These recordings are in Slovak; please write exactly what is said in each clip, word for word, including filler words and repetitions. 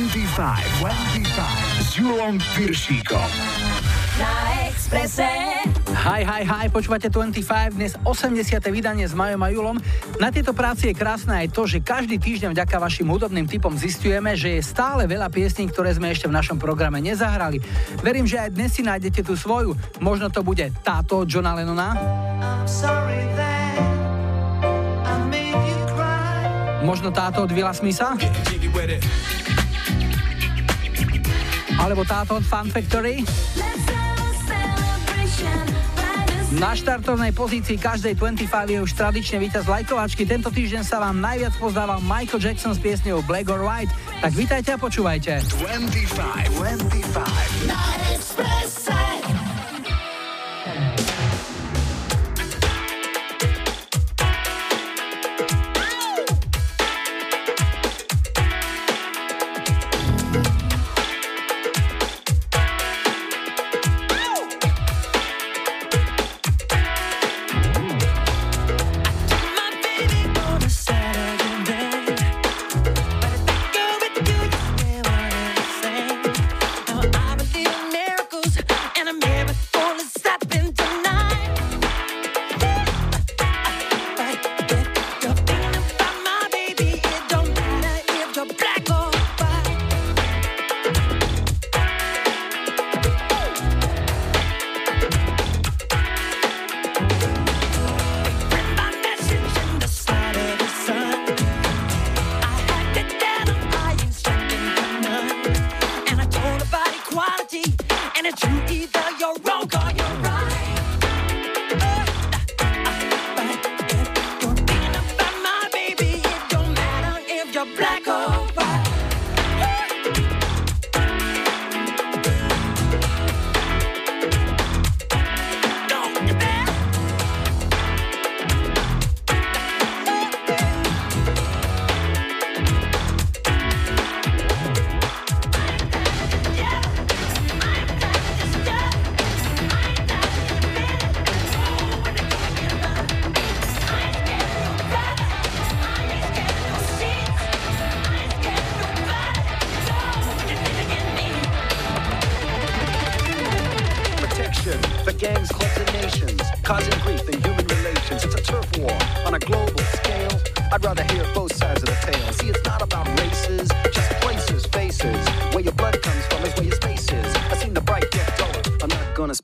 dvadsaťpäť s Julom Piršíkom. Na Expresse. Hi, hi, hi, počúvate dvadsaťpäť, dnes osemdesiate vydanie s Majom a Julom. Na tejto práci je krásne aj to, že každý týždeň vďaka vašim hudobným tipom zistujeme, že je stále veľa piesní, ktoré sme ešte v našom programe nezahrali. Verím, že aj dnes si nájdete tú svoju. Možno to bude táto od Johna Lennona. Možno táto od Vila Smitha. Alebo táto od Fun Factory. Na štartovnej pozícii každej dvadsaťpäť je už tradične víťaz lajkovačky. Tento týždeň sa vám najviac pozdával Michael Jackson s piesňou Black or White. Tak vítajte a počúvajte. dvadsaťpäť, dvadsaťpäť na Expresse.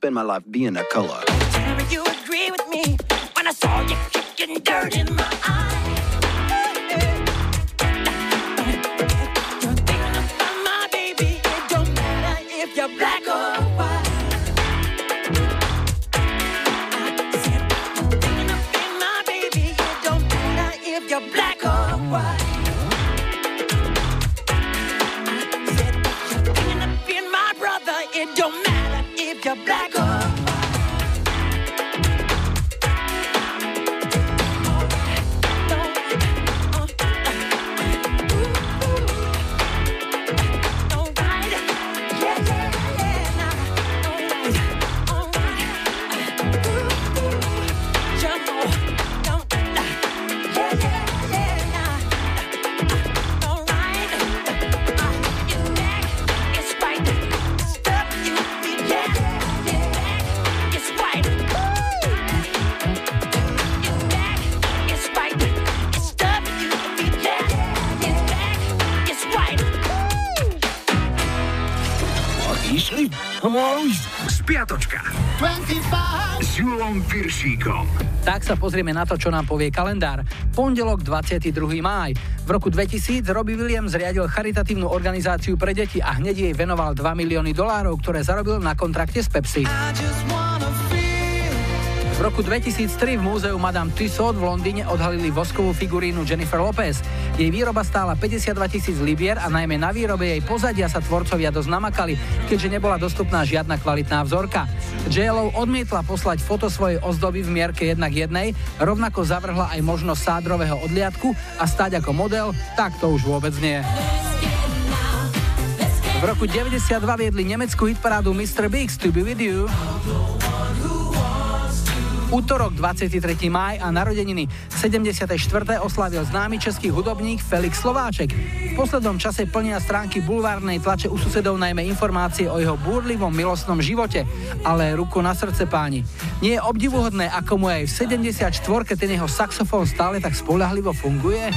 My life being a color. Terry, you agree with me when I saw you kicking dirt in my eye. You're thinking about my baby. It don't matter if you're black or white. I said, you're thinking about my baby. It don't matter if you're black or white. I said, you're thinking about being my brother. It don't matter if you're black or Tak sa pozrieme na to, čo nám povie kalendár. Pondelok dvadsiateho druhého mája. V roku dvetisíc Robbie Williams zriadil charitatívnu organizáciu pre deti a hneď jej venoval dva milióny dolárov, ktoré zarobil na kontrakte s Pepsi. V roku dvetisíctri v múzeu Madame Tussauds v Londýne odhalili voskovú figurínu Jennifer Lopez. Jej výroba stála päťdesiatdva tisíc libier a najmä na výrobe jej pozadia sa tvorcovia dosť namakali, keďže nebola dostupná žiadna kvalitná vzorka. J.Lo odmietla poslať foto svojej ozdoby v mierke jeden k jednej, rovnako zavrhla aj možnosť sádrového odliadku a stáť ako model, tak to už vôbec nie. V roku deväťdesiatdva viedli nemeckú hitparádu mister Big, To Be With You. Útorok dvadsiateho tretieho mája a narodeniny sedemdesiate štvrté oslavil známy český hudobník Felix Slováček. V poslednom čase plnia stránky bulvárnej tlače u susedov najmä informácie o jeho búrlivom milostnom živote, ale ruku na srdce páni. Nie je obdivuhodné, ako mu aj v sedemdesiatštyri ten jeho saxofón stále tak spoľahlivo funguje?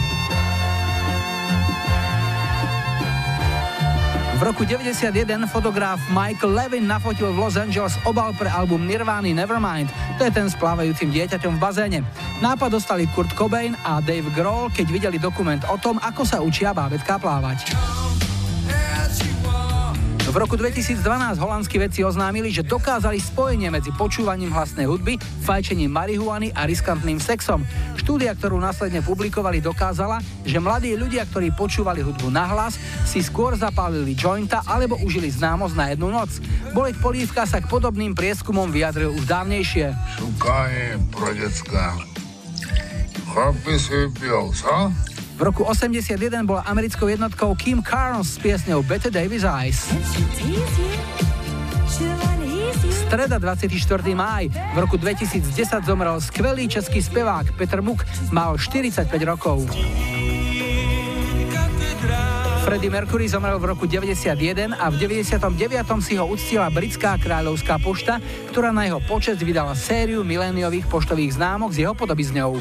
V roku deväťdesiatjeden fotograf Michael Levin nafotil v Los Angeles obal pre album Nirvány Nevermind, to je ten s plávajúcim dieťaťom v bazéne. Nápad dostali Kurt Cobain a Dave Grohl, keď videli dokument o tom, ako sa učia bábätká plávať. V roku dvetisícdvanásť holandskí vedci oznámili, že dokázali spojenie medzi počúvaním hlasnej hudby, fajčením marihuany a riskantným sexom. Štúdia, ktorú následne publikovali, dokázala, že mladí ľudia, ktorí počúvali hudbu nahlas, si skôr zapálili jointa alebo užili známosť na jednu noc. Bolek Polívka sa k podobným prieskumom vyjadril už dávnejšie. Šukanie pro decka. Chlapi si vypil, co? V roku osemdesiatjeden bola americkou jednotkou Kim Carnes s piesňou Bette Davis Eyes. Streda dvadsiateho štvrtého mája v roku dvetisícdesať zomrel skvelý český spevák Petr Muk, mal štyridsaťpäť rokov. Freddie Mercury zomrel v roku deväťdesiatjeden a v deväťdesiatom deviatom si ho uctila britská kráľovská pošta, ktorá na jeho počesť vydala sériu miléniových poštových známok s jeho podobizňou.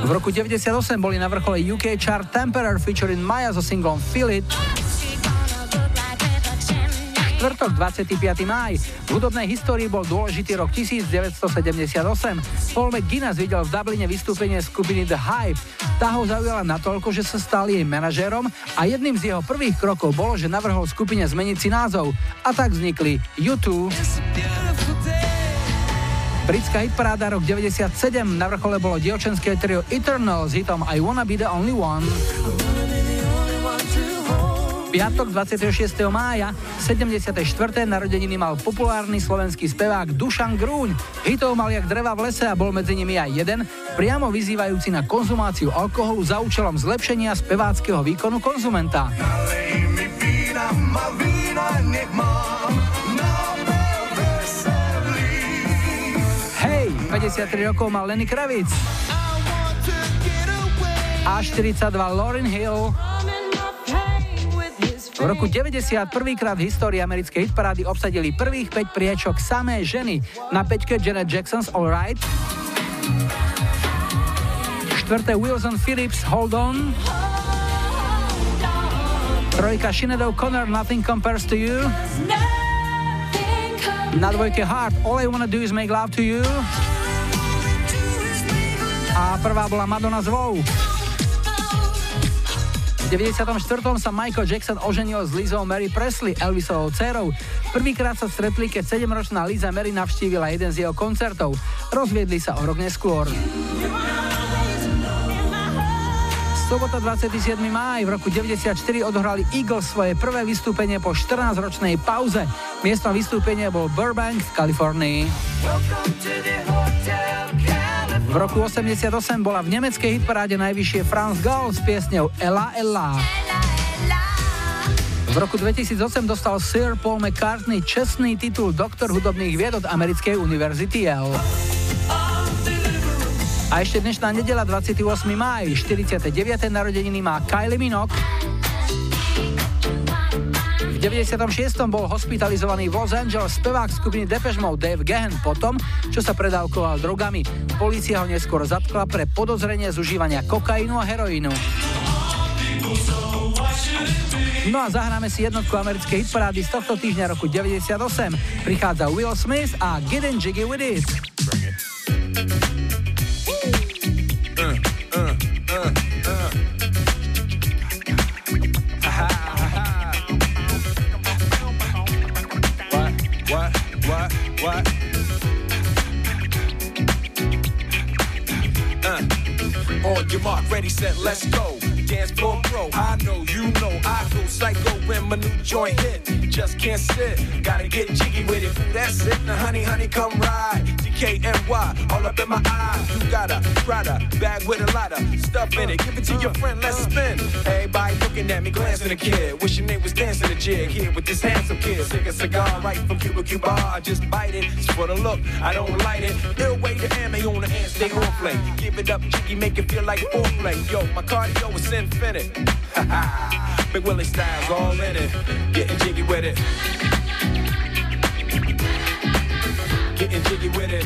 V roku deväťdesiatosem boli na vrchole ú ká chart Temporary featuring Maya so singlom Feel It. Štvrtok dvadsiateho piateho mája. V hudobnej histórii bol dôležitý rok devätnásťsedemdesiatosem. Paul McGuinness videl v Dubline vystúpenie skupiny The Hype. Tá ho zaujala natoľko, že sa stal jej manažérom a jedným z jeho prvých krokov bolo, že navrhol skupine zmeniť si názov. A tak vznikli ú dva. Britská hitparáda rok deväťdesiatsedem, na vrchole bolo dievčenské trio Eternal s hitom I Wanna Be The Only One. Piatok dvadsiateho šiesteho mája, sedemdesiate štvrté narodeniny mal populárny slovenský spevák Dušan Grúň. Hitov mal jak dreva v lese a bol medzi nimi aj jeden, priamo vyzývajúci na konzumáciu alkoholu za účelom zlepšenia speváckeho výkonu konzumenta. Nalej mi vína, ma vína, nech mám. päťdesiattri rokov mal Lenny Kravitz. A štyridsaťdva Lauryn Hill. V roku deväťdesiat prvýkrát v histórii americkej hitparády obsadili prvých päť priečok samé ženy. Na päťke Janet Jackson's All Right. Štvrté Wilson Phillips Hold On. Trojka Sinead O'Connor Nothing Compares to You. Na dvojke Heart All I Wanna Do Is Make Love to You. A prvá bola Madonna z Wow. V deväťdesiatom štvrtom sa Michael Jackson oženil s Lizou Mary Presley, Elvisovou dcerou. Prvýkrát sa stretli, keď sedemročná Liza Mary navštívila jeden z jeho koncertov. Rozviedli sa o rok neskôr. Sobota dvadsiateho siedmeho mája v roku deväťdesiatštyri odohrali Eagles svoje prvé vystúpenie po štrnásťročnej pauze. Miestnom vystúpenie bol Burbank v Kalifornii. V roku osemdesiatom ôsmom bola v nemeckej hitparáde najvyššie Franz Gall s piesňou Ella Ella. V roku dvetisícosem dostal Sir Paul McCartney čestný titul doktor hudobných vied od americkej univerzity Yale. A ešte dnešná nedeľa dvadsiateho ôsmeho mája, štyridsiate deviate narodeniny má Kylie Minogue. V deväťdesiatom šiestom bol hospitalizovaný v Los Angeles spevák skupiny Depeche Mode Dave Gahan potom, čo sa predávkoval drogami. Polícia ho neskôr zatkla pre podozrenie z užívania kokainu a heroínu. No a zahráme si jednotku americkej hitparády z tohto týždňa roku deväťdesiatosem. Prichádza Will Smith a Getting Jiggy With It. Ready, set, let's go. Dance floor pro. I know, you know, I go psycho when my new joint hit. Just can't sit. Gotta get jiggy with it. That's it. Now, honey, honey, come ride. D K N Y, all up in my eyes. You got a Prada bag with a lot of stuff in it. Give it to your friend, let's spin. Everybody looking at me, glancing at the kid. Wishing they was dancing the jig here with this handsome kid. Sick a cigar right from Cuba Cuba. I just bite it, it's for the look, I don't light it. They'll wait to hand me on the hand, stay on play. Give it up, jiggy, make it feel like foreplay. Yo, my cardio is infinite. Ha ha, Big Willie style's all in it. Getting jiggy with it. Getting jiggy with it.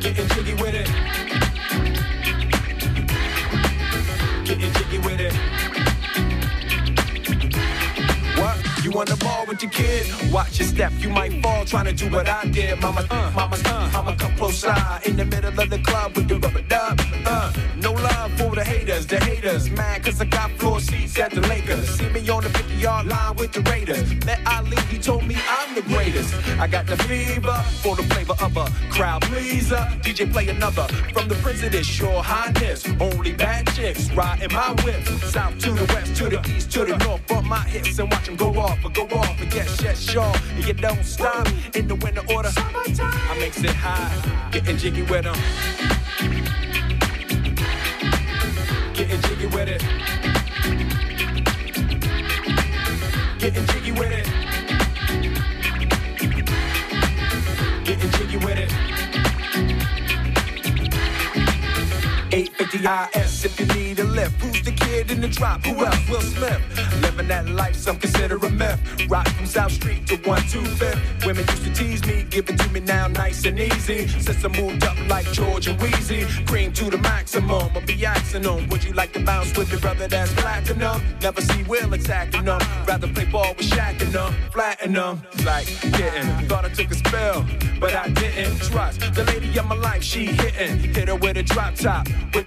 Getting jiggy with it. Getting jiggy with it. What? You on the ball with your kid? Watch your step, you might fall trying to do what I did. Mama, uh, mama, uh, I'ma come close side in the middle of the club with the rubber dub. Uh, no love for the haters, the haters. Mad cause I got floor seats at the Lakers. See me on the fifty-yard line with the Raiders. Met Ali, he told me I'm the greatest. I got the fever for the flavor of a crowd pleaser. D J play another from the president's your highness. Only bad chicks riding my whip. South to the west, to the east, to the north. Bump my hips and watch them go off, but go off. And yes, yes, y'all, and you don't stop. In the winter order, I makes it high. Getting jiggy with them. Getting jiggy with it. Getting jiggy with it. Getting jiggy with it. eight fifty I S if you need a lift. Who's the kid in the drop? Who else? Will Smith. Living that life, some consider a myth. Rock from South Street to one twenty-fifth. Women used to tease me, give it to me now nice and easy. Since I moved up like George and Wheezy. Cream to the maximum, I'll be axing on. Would you like to bounce with your brother that's platinum? Never see Will attacking them. Rather play ball with Shaq and them. Flatten them, like getting. Thought I took a spell, but I didn't. Trust the lady of my life, she hitting. Hit her with a drop top, with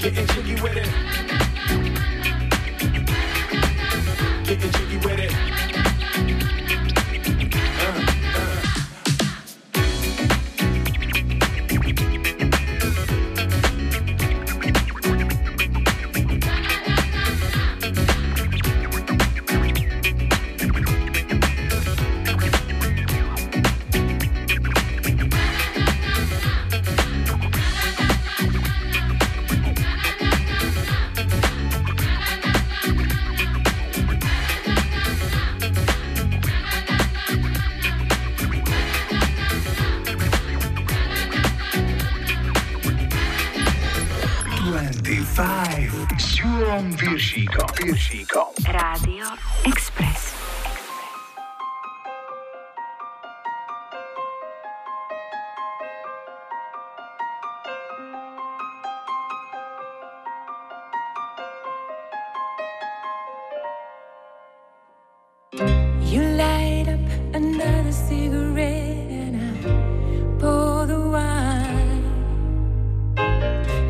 Getting jiggy with it. Getting jiggy with it. Radio Express. You light up another cigarette and I pour the wine.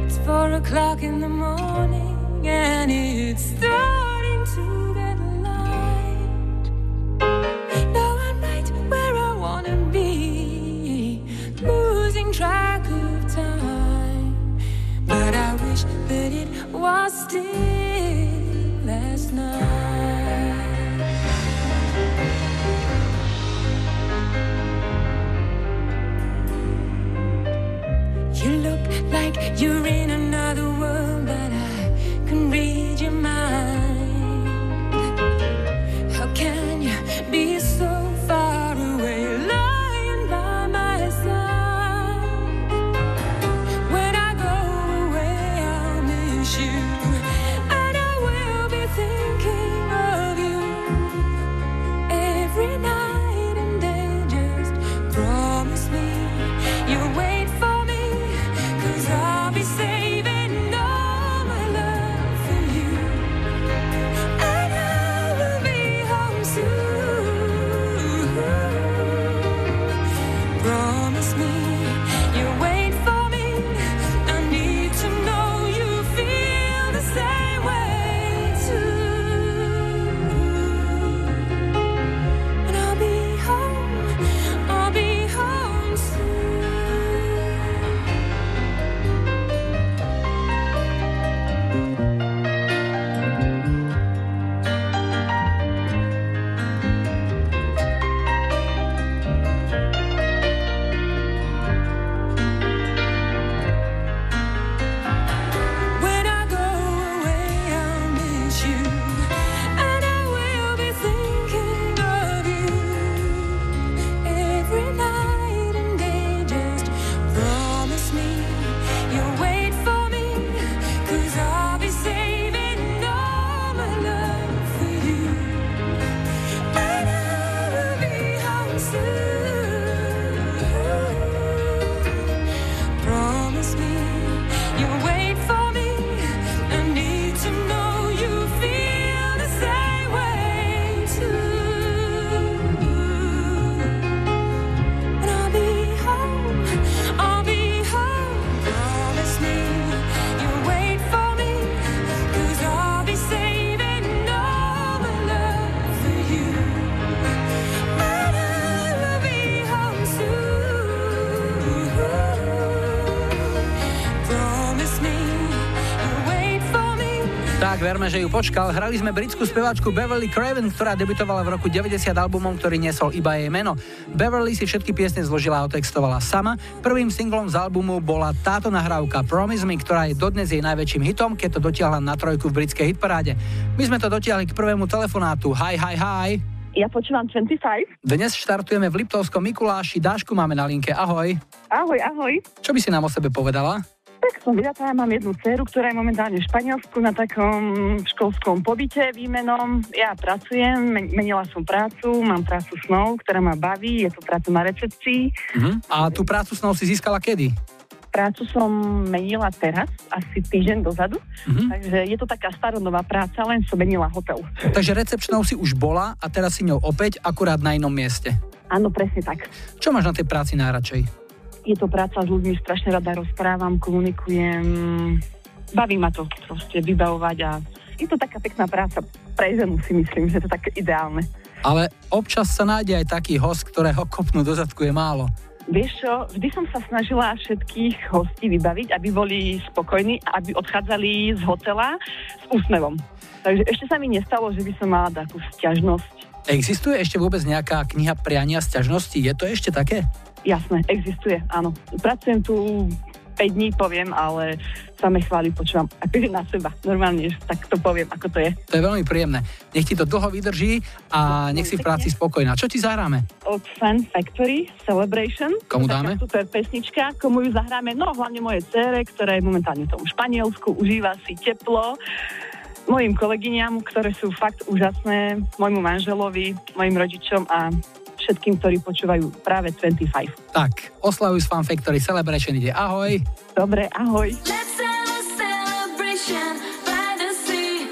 It's four o'clock in the morning and it's three. You're in another world, but I can read your mind. How can you be so far away, lying by my side? When I go away, I'll miss you, and I will be thinking Tak, verme, že ju počkal. Hrali sme britskú speváčku Beverly Craven, ktorá debutovala v roku deväťdesiat albumom, ktorý nesol iba jej meno. Beverly si všetky piesne zložila a otextovala sama. Prvým singlom z albumu bola táto nahrávka Promise Me, ktorá je dodnes jej najväčším hitom, keď to dotiahla na trojku v britskej hitparáde. My sme to dotiahli k prvému telefonátu. Hi, hi, hi. Ja počúvam dvadsaťpäť. Dnes štartujeme v Liptovskom Mikuláši. Dášku máme na linke. Ahoj. Ahoj, ahoj. Čo by si nám o sebe povedala? Tak som vydatá, ja mám jednu dceru, ktorá je momentálne v Španielsku na takom školskom pobyte výmenom. Ja pracujem, menila som prácu, mám prácu snou, ktorá ma baví, je to práca na recepcii. Uh-huh. A tú prácu snou si získala kedy? Prácu som menila teraz, asi týždeň dozadu, mm-hmm. takže je to taká staronová práca, len som menila hotel. Takže recepčnou si už bola a teraz si ňou opäť, akurát na inom mieste. Áno, presne tak. Čo máš na tej práci najradšej? Je to práca s ľuďmi, strašne rada rozprávam, komunikujem, baví ma to proste vybavovať a je to taká pekná práca pre ženu, si myslím, že to je také ideálne. Ale občas sa nájde aj taký host, ktorého kopnú do zadku je málo. Vieš čo, vždy som sa snažila všetkých hostí vybaviť, aby boli spokojní a aby odchádzali z hotela s úsmevom. Takže ešte sa mi nestalo, že by som mala takú sťažnosť. Existuje ešte vôbec nejaká kniha priania sťažnosti? Je to ešte také? Jasné, existuje, áno. Pracujem tu päť dní, poviem, ale samé chvály počúvam akože na seba. Normálne, že tak to poviem, ako to je. To je veľmi príjemné. Nech ti to dlho vydrží a nech si v práci spokojná. Čo ti zahráme? Od Fun Factory, Celebration. Komu dáme? Super pesnička, komu ju zahráme? No, hlavne moje dcere, ktorá je momentálne v tom Španielsku, užíva si teplo. Mojim kolegyňam, ktoré sú fakt úžasné, môjmu manželovi, mojim rodičom a všetkým, ktorí počúvajú práve dvadsaťpäť. Tak, oslavuj s Fun Factory Celebration ide. Ahoj. Dobre, ahoj. Let's have a celebration by the sea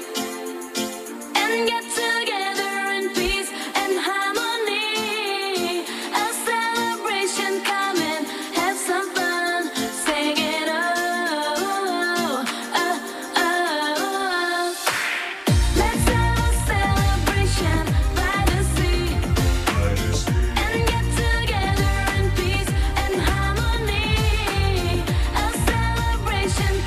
and get together in peace and harmony. A celebration coming, have some fun, sing it oh, oh, oh. Let's have a celebration by the sea and get together in peace and harmony. A celebration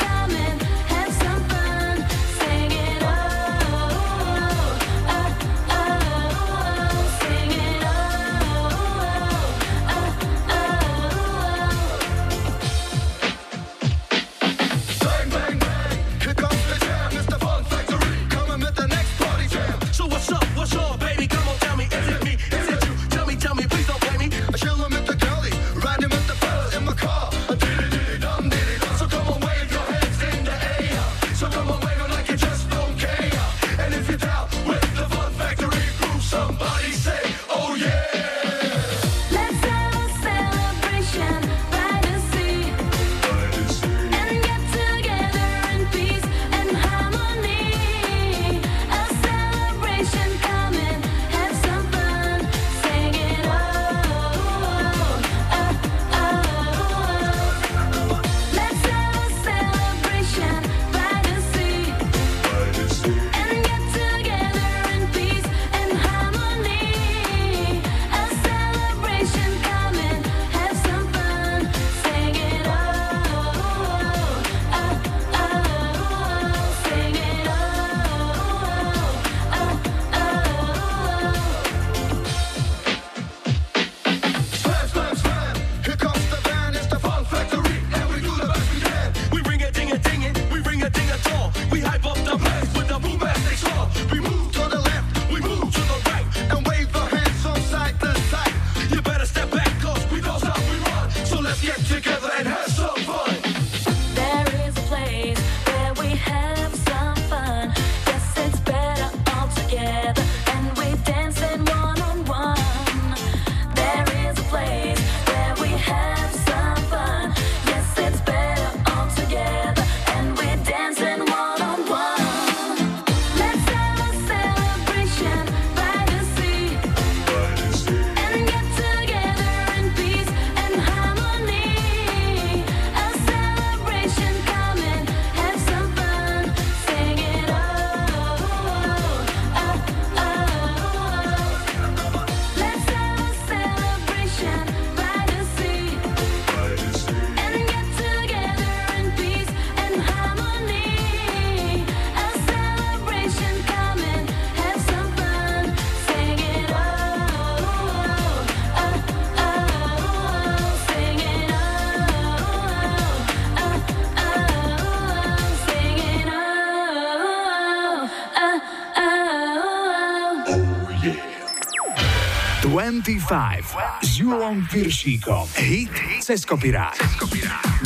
dvadsaťpäť s Julom Piršíkom. Hit cez kopirát.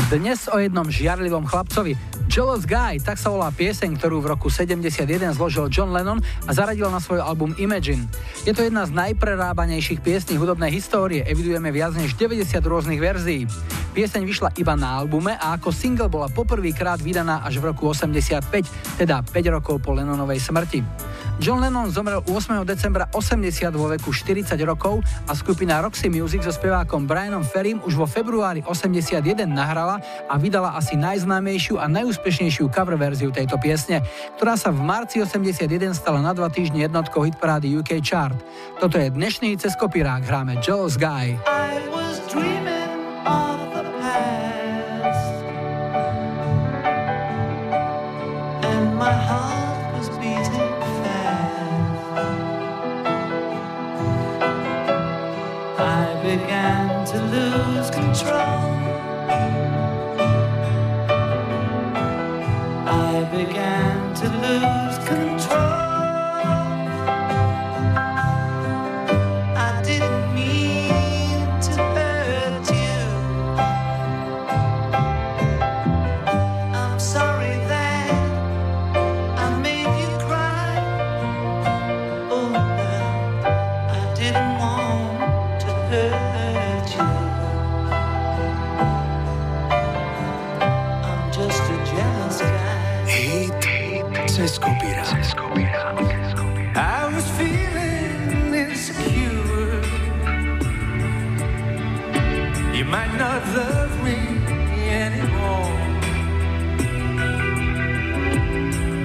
Dnes o jednom žiarlivom chlapcovi. Jealous Guy, tak sa volá pieseň, ktorú v roku sedemdesiatjeden zložil John Lennon a zaradil na svoj album Imagine. Je to jedna z najprerábanejších piesní hudobnej histórie, evidujeme viac než deväťdesiat rôznych verzií. Pieseň vyšla iba na albume a ako single bola poprvýkrát vydaná až v roku osemdesiatpäť, teda päť rokov po Lennonovej smrti. John Lennon zomrel ôsmeho decembra osemdesiat vo veku štyridsať rokov a skupina Roxy Music so spevákom Brianom Ferrym už vo februári osemdesiatjeden nahrala a vydala asi najznámejšiu a najúspešnejšiu cover verziu tejto piesne, ktorá sa v marci osemdesiatjeden stala na dva týždne jednotkou hitparády ú ká Chart. Toto je dnešný Cez kopirák, hráme Jealous Guy. I was dreaming of the past and my heart was beating. Began to lose control. I began to lose control. I didn't mean to hurt you. I'm sorry that I made you cry. Oh, well, I didn't want to hurt. I was feeling insecure. You might not love me anymore.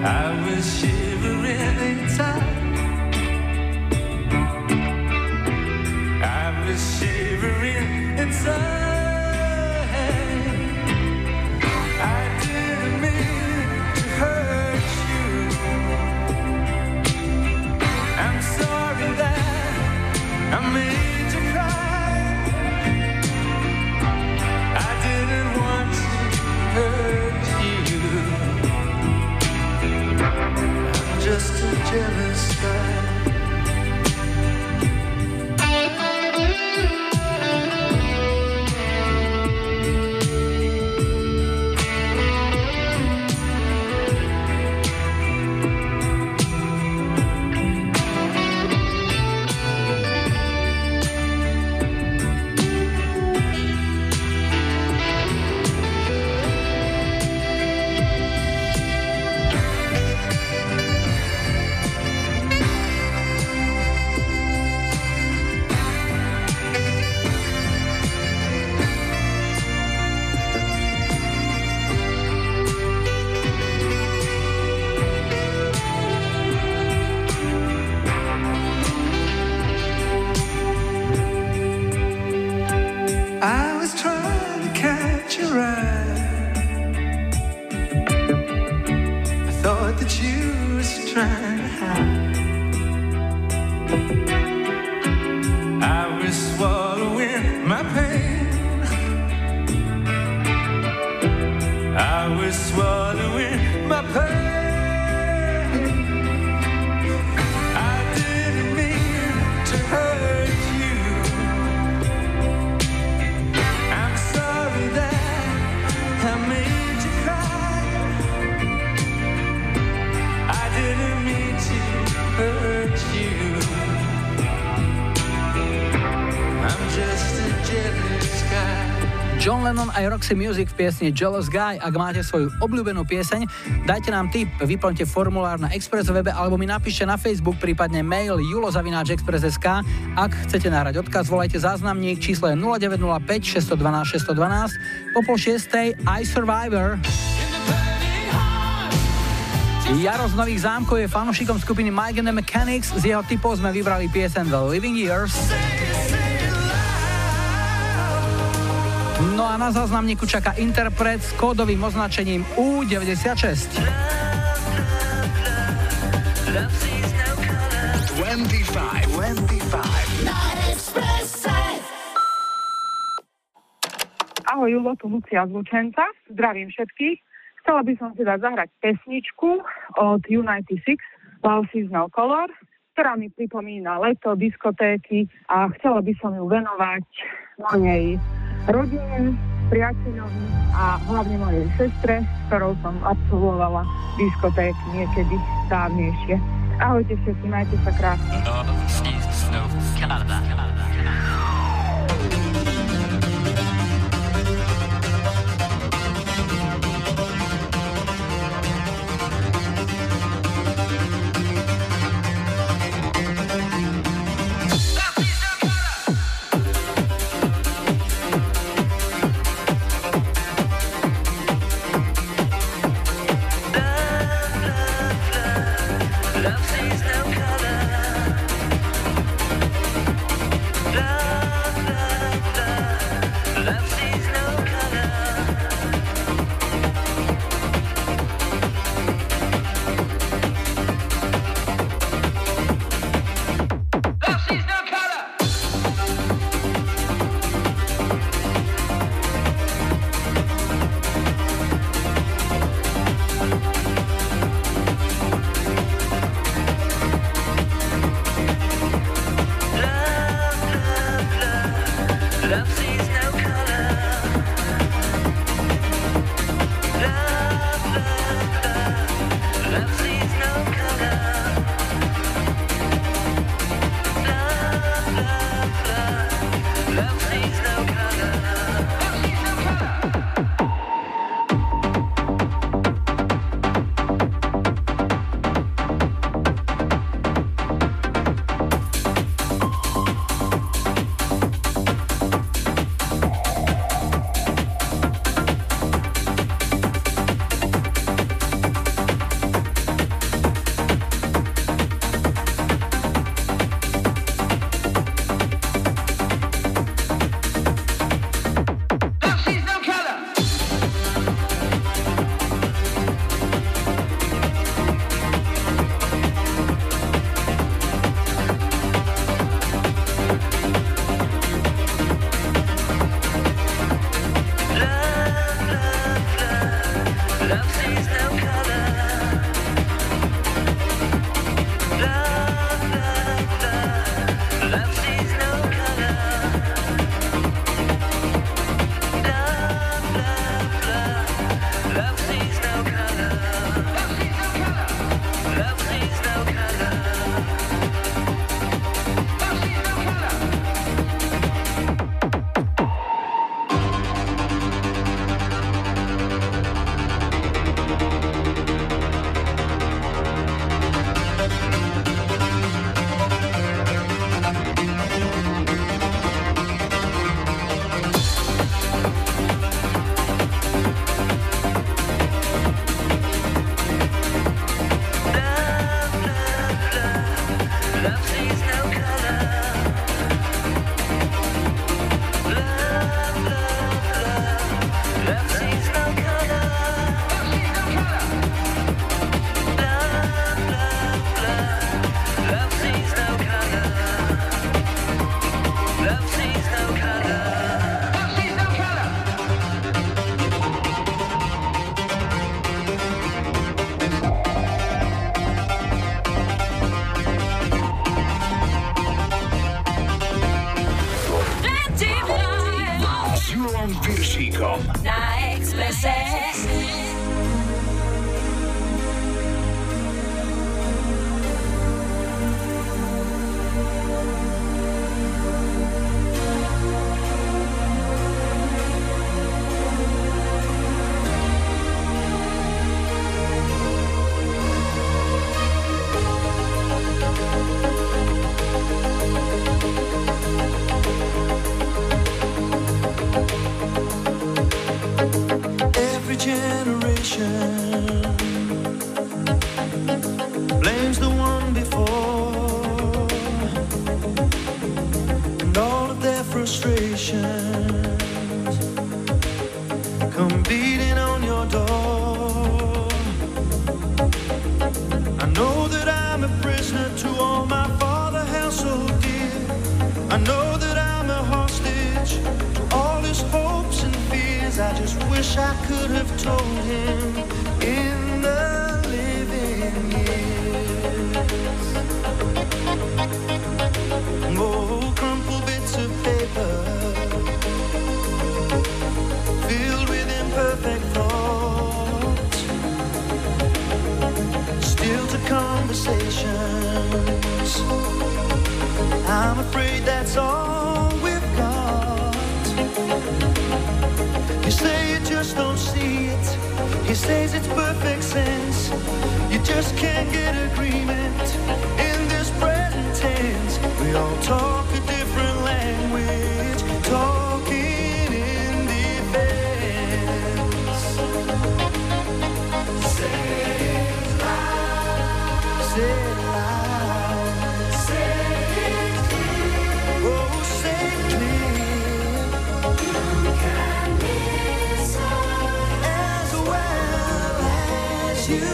I was shivering inside. I was shivering inside. Just a jealous guy. Aj Roxy Music v piesni Jealous Guy. Ak máte svoju obľúbenú pieseň, dajte nám tip, vyplňte formulár na Express webe alebo mi napíšte na Facebook, prípadne mail julo zavináč express bodka es ká. Ak chcete nahrať odkaz, volajte záznamník, číslo je nula deväť nula päť šesť jedna dva šesť jedna dva. Po pol šiestej I Survivor. Jaro z Nových Zámkov je fanúšikom skupiny Mike and the Mechanics. Z jeho tipov sme vybrali pieseň The Living Years. No a na záznamníku čaká interpret s kódovým označením U deväťdesiatšesť. dvadsaťpäť, dvadsaťpäť. Ahoj Julo, tu Lucia z Lučenca. Zdravím všetkých. Chcela by som si dať zahrať pesničku od ú deväťdesiatšesť, Love Sees No Color. ktorá mi pripomína leto, diskotéky a chcela by som ju venovať o nej rodine, priateľovi a hlavne mojej sestre, s ktorou som absolvovala diskoték niekedy dávnejšie. Ahojte všetci, majte sa krásne. In the living years more crumpled bits of paper, filled with imperfect thoughts, still to conversations. I'm afraid that's all we've got. You say you just don't see it. He says it's perfect sense. You just can't get agreement in this present tense. We all talk a different language, talking in defense. Say it loud. Say it loud. Say it clear. Oh, say it clear. You can listen as well as you.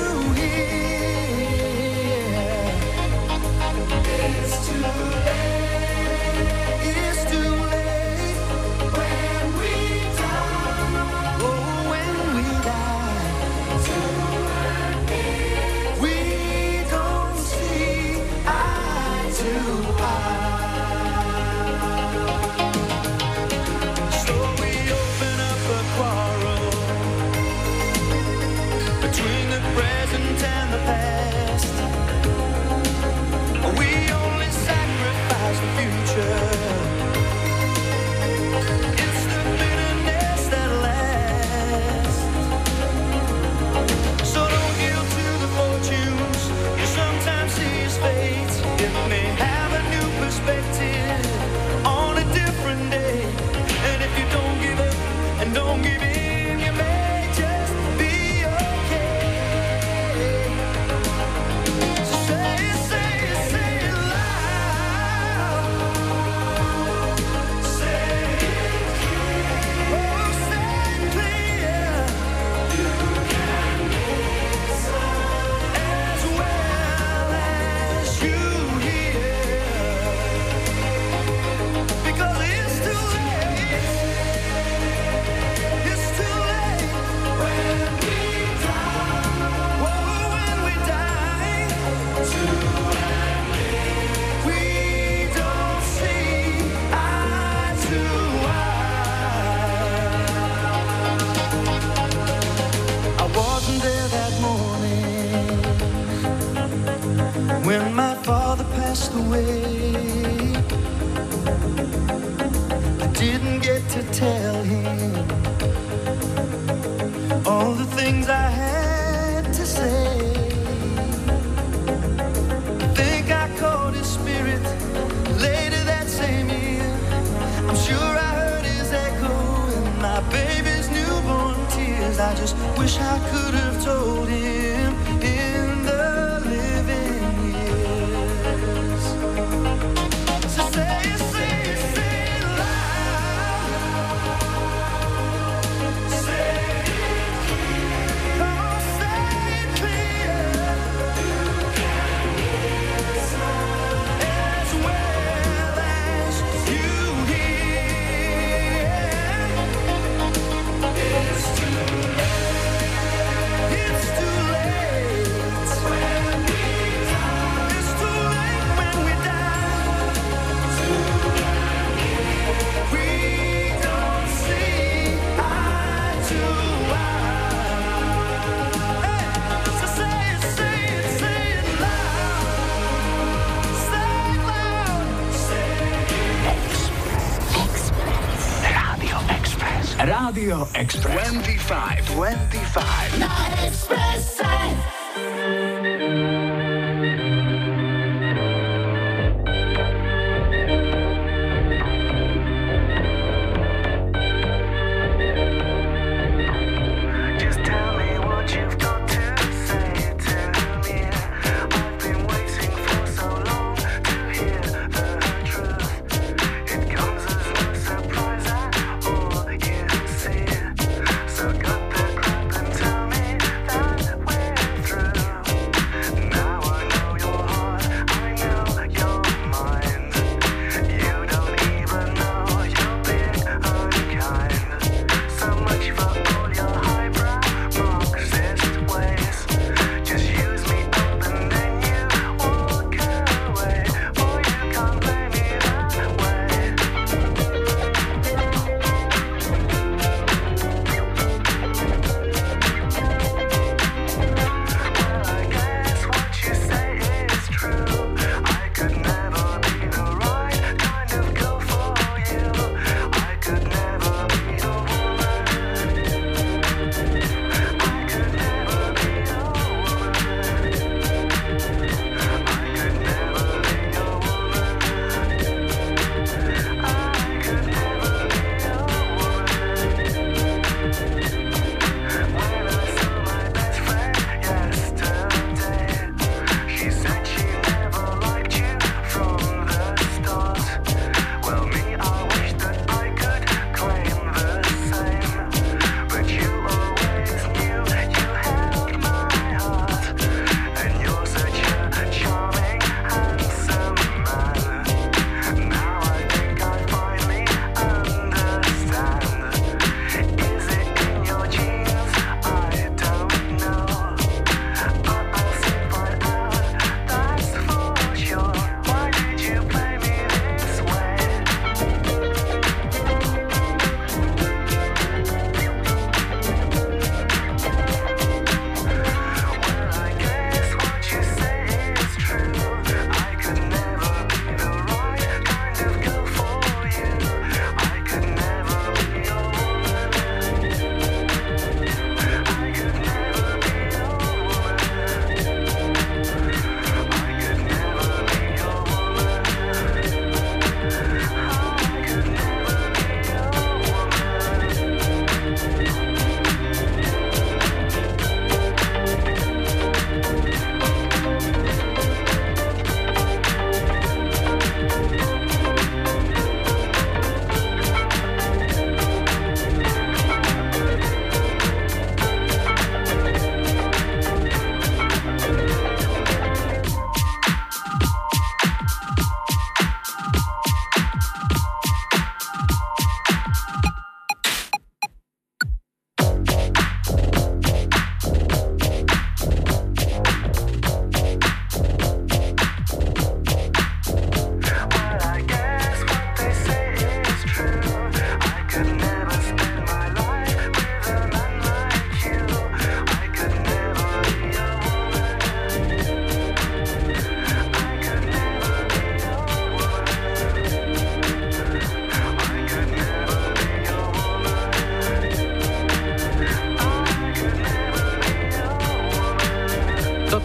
Radio Express dvadsaťpäť dvadsaťpäť na Expresse.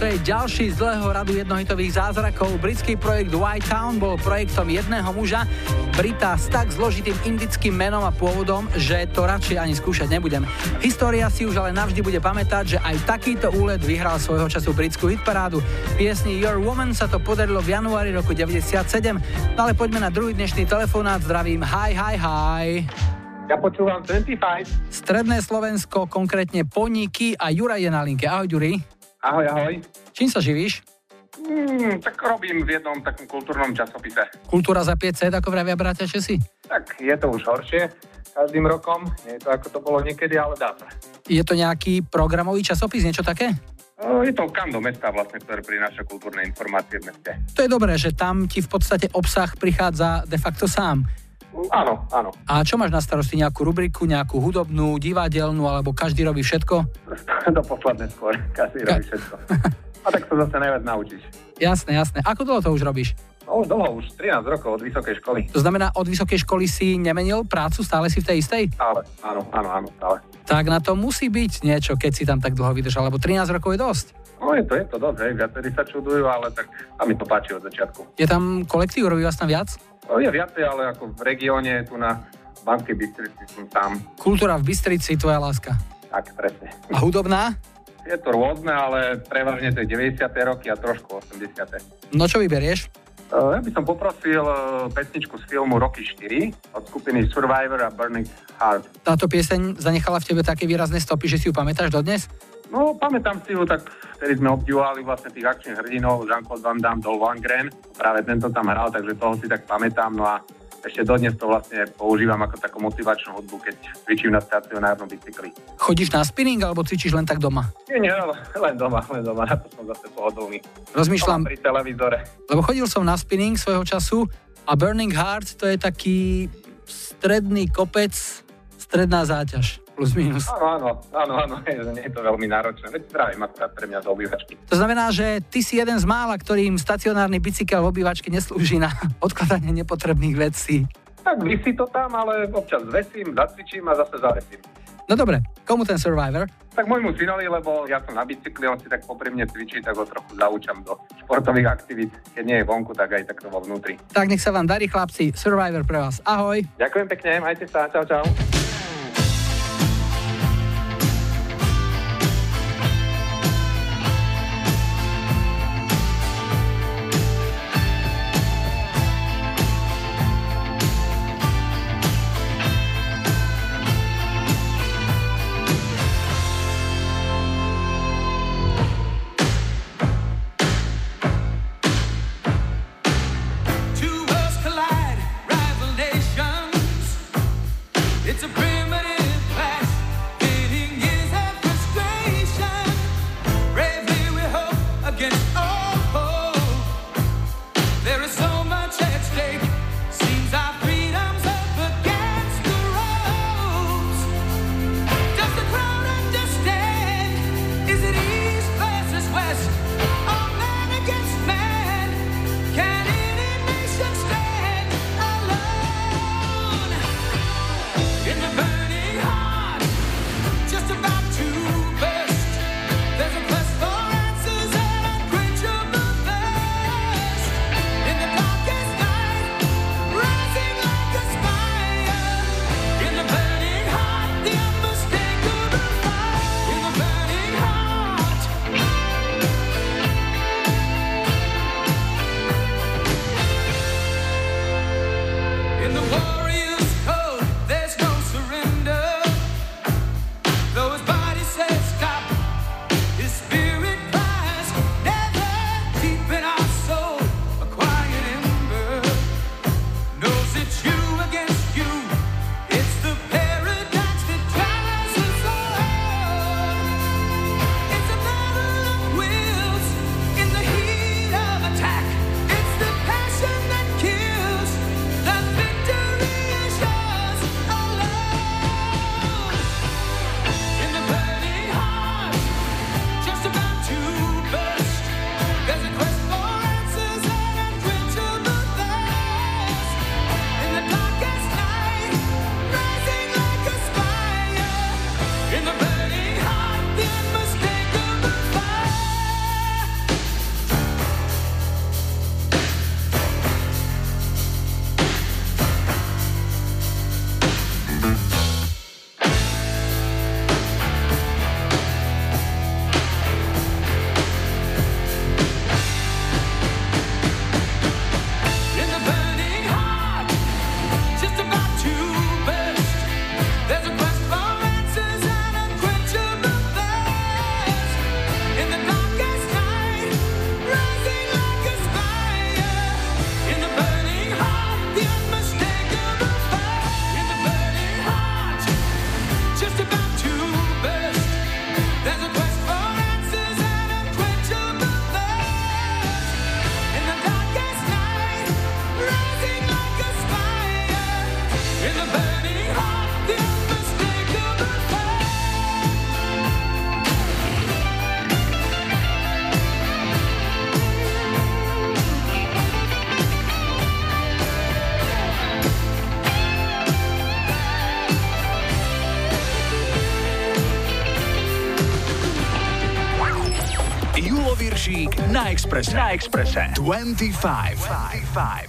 to je ďalší z dlhého radu jednohitových zázrakov. Britský projekt White Town bol projektom jedného muža, Brita s tak zložitým indickým menom a pôvodom, že to radšej ani skúšať nebudem. História si už ale navždy bude pamätať, že aj takýto úlet vyhral svojho času britskú hitparádu. Piesni Your Woman sa to podarilo v januári roku deväťdesiatsedem. No ale poďme na druhý dnešný telefonát. Zdravím, hi, hi, hi. Ja počúvam dvadsaťpäť. Stredné Slovensko, konkrétne Poníky, a Jura je na linke. Ahoj, Juri. Ahoj, ahoj. Čím sa živíš? Mm, tak robím v jednom takom kultúrnom časopise. Kultúra za päť cent, ako vravia bratia Česi? Tak je to už horšie každým rokom. Nie je to ako to bolo niekedy, ale dá sa. Je to nejaký programový časopis, niečo také? Je to Kam do mesta vlastne, ktoré prináša kultúrne informácie v meste. To je dobré, že tam ti v podstate obsah prichádza de facto sám. Áno, áno. A čo máš na starosti? Nejakú rubriku, nejakú hudobnú, divadelnú, alebo každý robí všetko? Do posledné skôr, každý Ka- robí všetko. A tak to zase najviac naučíš. Jasné, jasné. Ako dlho to už robíš? No už dlho, už trinásť rokov od vysokej školy. To znamená, od vysokej školy si nemenil prácu, stále si v tej istej? Stále, áno, áno, áno, stále. Tak na to musí byť niečo, keď si tam tak dlho vydržal, lebo trinásť rokov je dosť. No je to, je to dosť, hej, viacerí sa čudujú, ale tak a mi to páči od začiatku. Je tam kolektív, robí vás tam viac? Je viacej, ale ako v regióne, tu na Banskej Bystrici som tam. Kultúra v Bystrici, tvoja láska. Tak, presne. A hudobná? Je to rôzne, ale prevažne to je deväťdesiate roky a trošku osemdesiate. No čo vyberieš? Ja by som poprosil pesničku z filmu Rocky štyri od skupiny Survivor a Burning Heart. Táto pieseň zanechala v tebe také výrazné stopy, že si ju pamätáš dodnes? No, pamätám si ju, tak vtedy sme obdivovali vlastne tých akčných hrdinov, Jean-Claude Van Damme, Dol Van Gren, práve tento tam hral, takže toho si tak pamätám, no a ešte dodnes to vlastne používam ako takú motivačnú hudbu, keď cvičím na stacionárnom bicykli. Chodíš na spinning alebo cvičíš len tak doma? Nie, nie, len doma, len doma, na to som zase pohodlný. Rozmýšľam. Pri televízore. Lebo chodil som na spinning svojho času a Burning Heart, to je taký stredný kopec, stredná záťaž. Plus minus. Áno, áno, áno, áno, nie je to veľmi náročné, veď zdravím akurát pre mňa do obývačky. To znamená, že ty si jeden z mála, ktorým stacionárny bicykel v obývačke neslúži na odkladanie nepotrebných vecí. Tak vysí to tam, ale občas zvesím, zacvičím a zase zavesím. No dobre, komu ten Survivor? Tak môjmu synovi, lebo ja som na bicykli, on si tak popri mne cvičí, tak ho trochu zaučam do športových aktivít. Keď nie je vonku, tak aj takto vo vnútri. Tak nech sa vám darí, chlapci, Survivor pre vás. Ahoj. Ďakujem pekne, majte sa, čau, čau. It's a Piršík na Expresse. Na Expresse. dvadsaťpäť. dvadsaťpäť.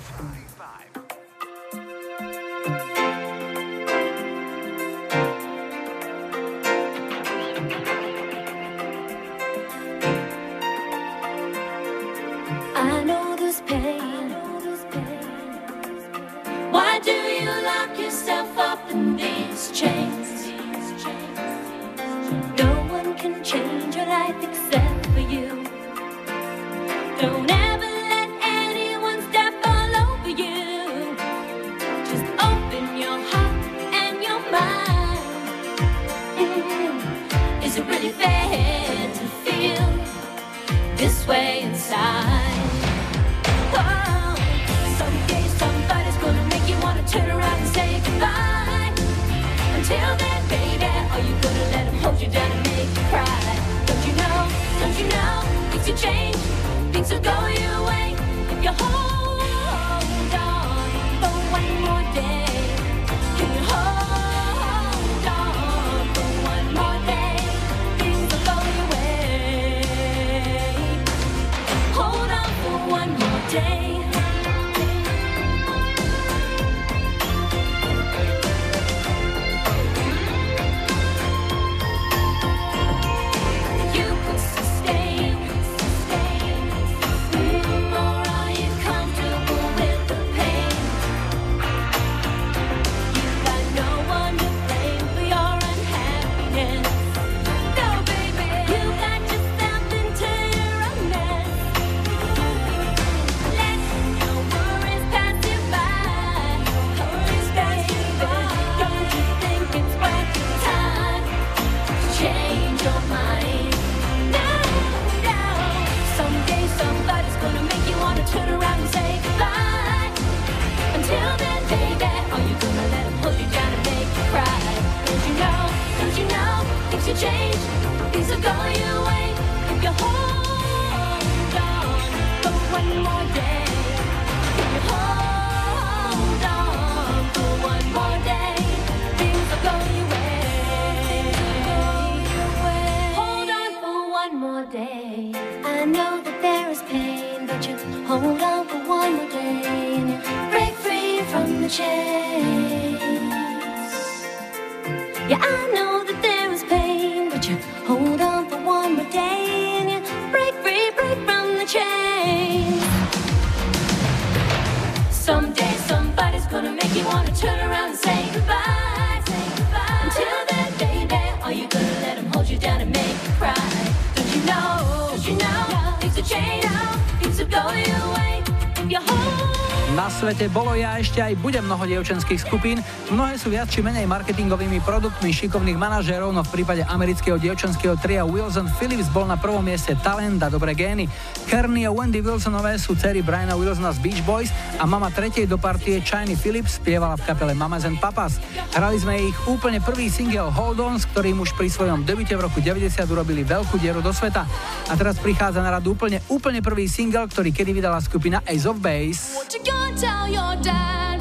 Ešte aj bude mnoho dievčenských skupín, mnohé sú viac či menej marketingovými produktmi šikovných manažérov, no v prípade amerického dievčenského tria Wilson Phillips bol na prvom mieste talent a dobré gény. Kearney a Wendy Wilsonové sú dcery Briana Wilsona z Beach Boys a mama tretej do partie Chiny Phillips spievala v kapele Mamas and Papas. Hrali sme ich úplne prvý single Hold On, s ktorým už pri svojom debute v roku deväťdesiat urobili veľkú dieru do sveta. A teraz prichádza na radu úplne úplne prvý single, ktorý kedy vydala skupina Ace of Base.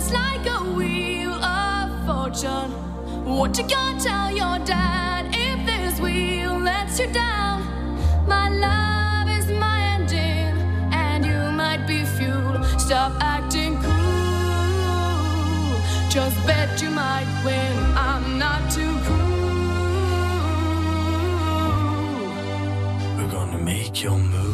Like a wheel of fortune. What you gonna tell your dad if this wheel lets you down? My love is my ending, and you might be fuel. Stop acting cool. Just bet you might win. I'm not too cool. We're gonna make your move.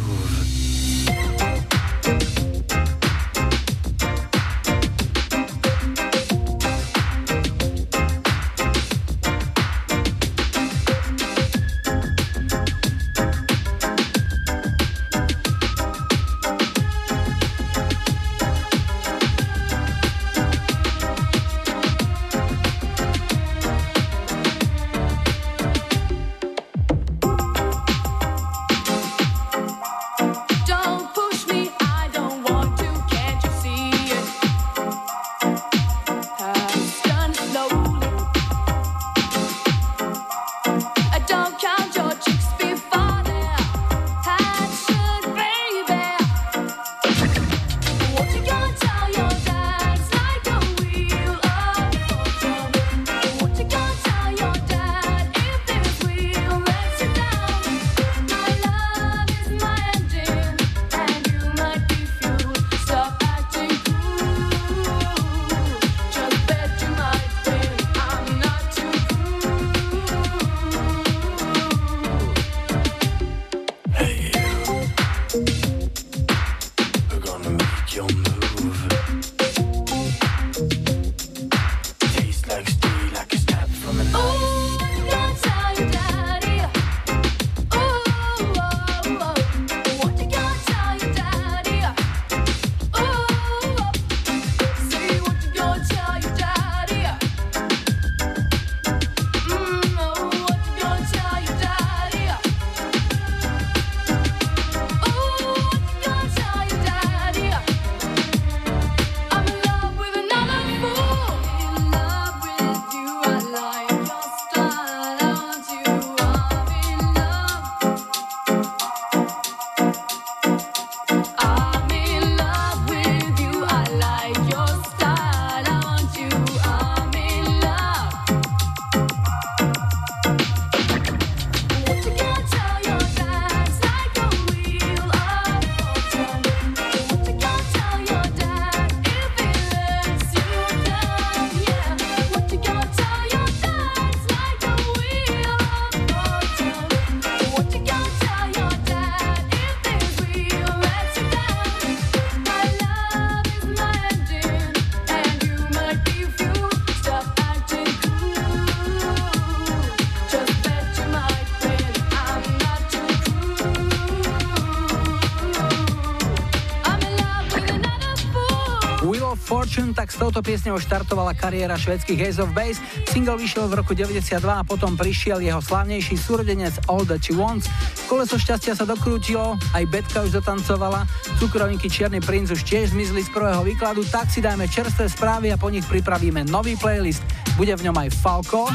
Action, tak s touto piesňou štartovala kariéra švédskych Ace of Base. Single vyšiel v roku deväťdesiatdva a potom prišiel jeho slavnejší súrodenec All That She Wants. Koleso šťastia sa dokrútilo, aj Betka už dotancovala, cukrovinky Čierny princ už tiež zmizli z prvého výkladu, tak si dajme čerstvé správy a po nich pripravíme nový playlist. Bude v ňom aj Falco.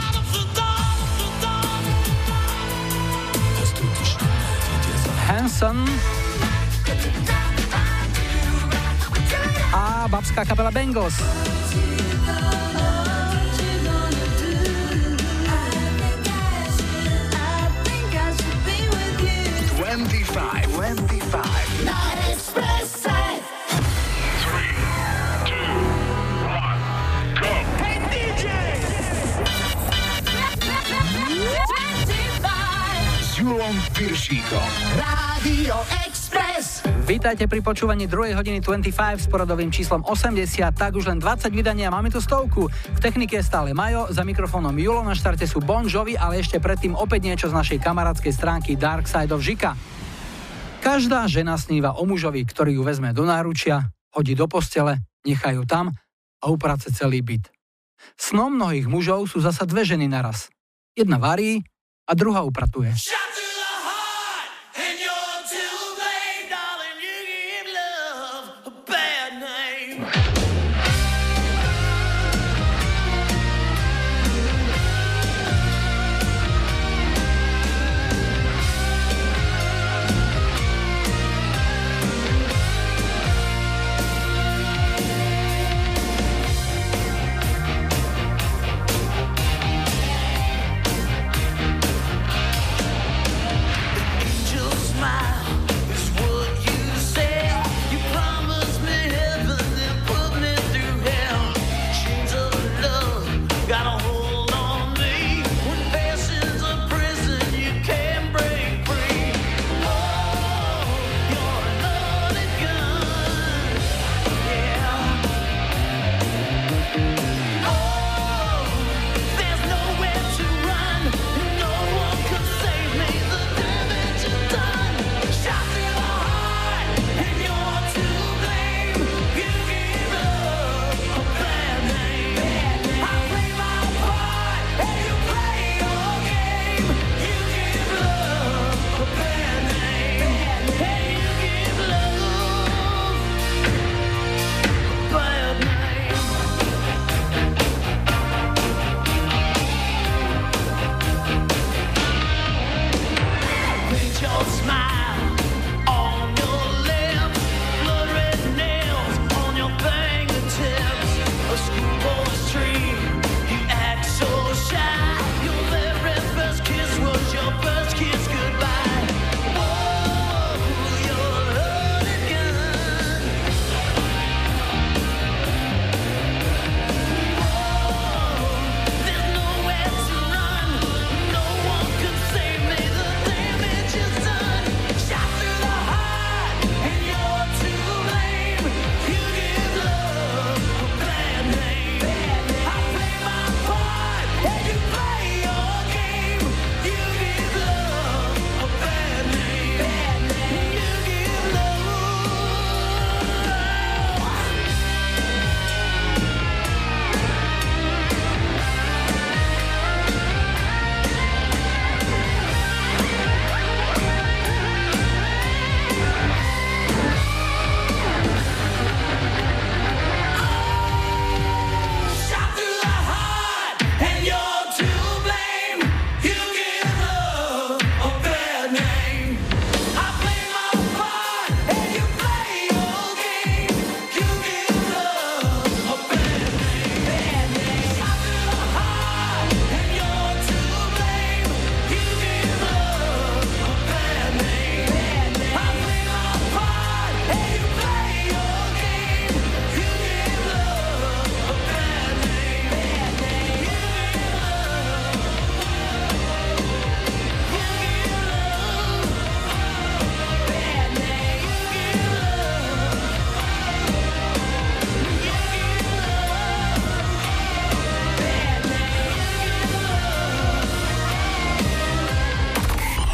Hanson a babská kapela Bangles. dvadsaťpäť, dvadsaťpäť. Not express. three, two, one, go. Hey dý džej! S Julom Piršíkom. Rádio Express. Vítajte pri počúvaní druhej hodiny dvadsaťpäť s poradovým číslom osemdesiat, tak už len dvadsať vydania, máme tu stovku. V technike je stále Majo, za mikrofónom Julo, na štarte sú Bon Jovi, ale ešte predtým opäť niečo z našej kamarádskej stránky Dark Side of Žika. Každá žena sníva o mužovi, ktorý ju vezme do náručia, hodí do postele, nechajú tam a uprace celý byt. Snom mnohých mužov sú zasa dve ženy naraz. Jedna varí a druhá upratuje.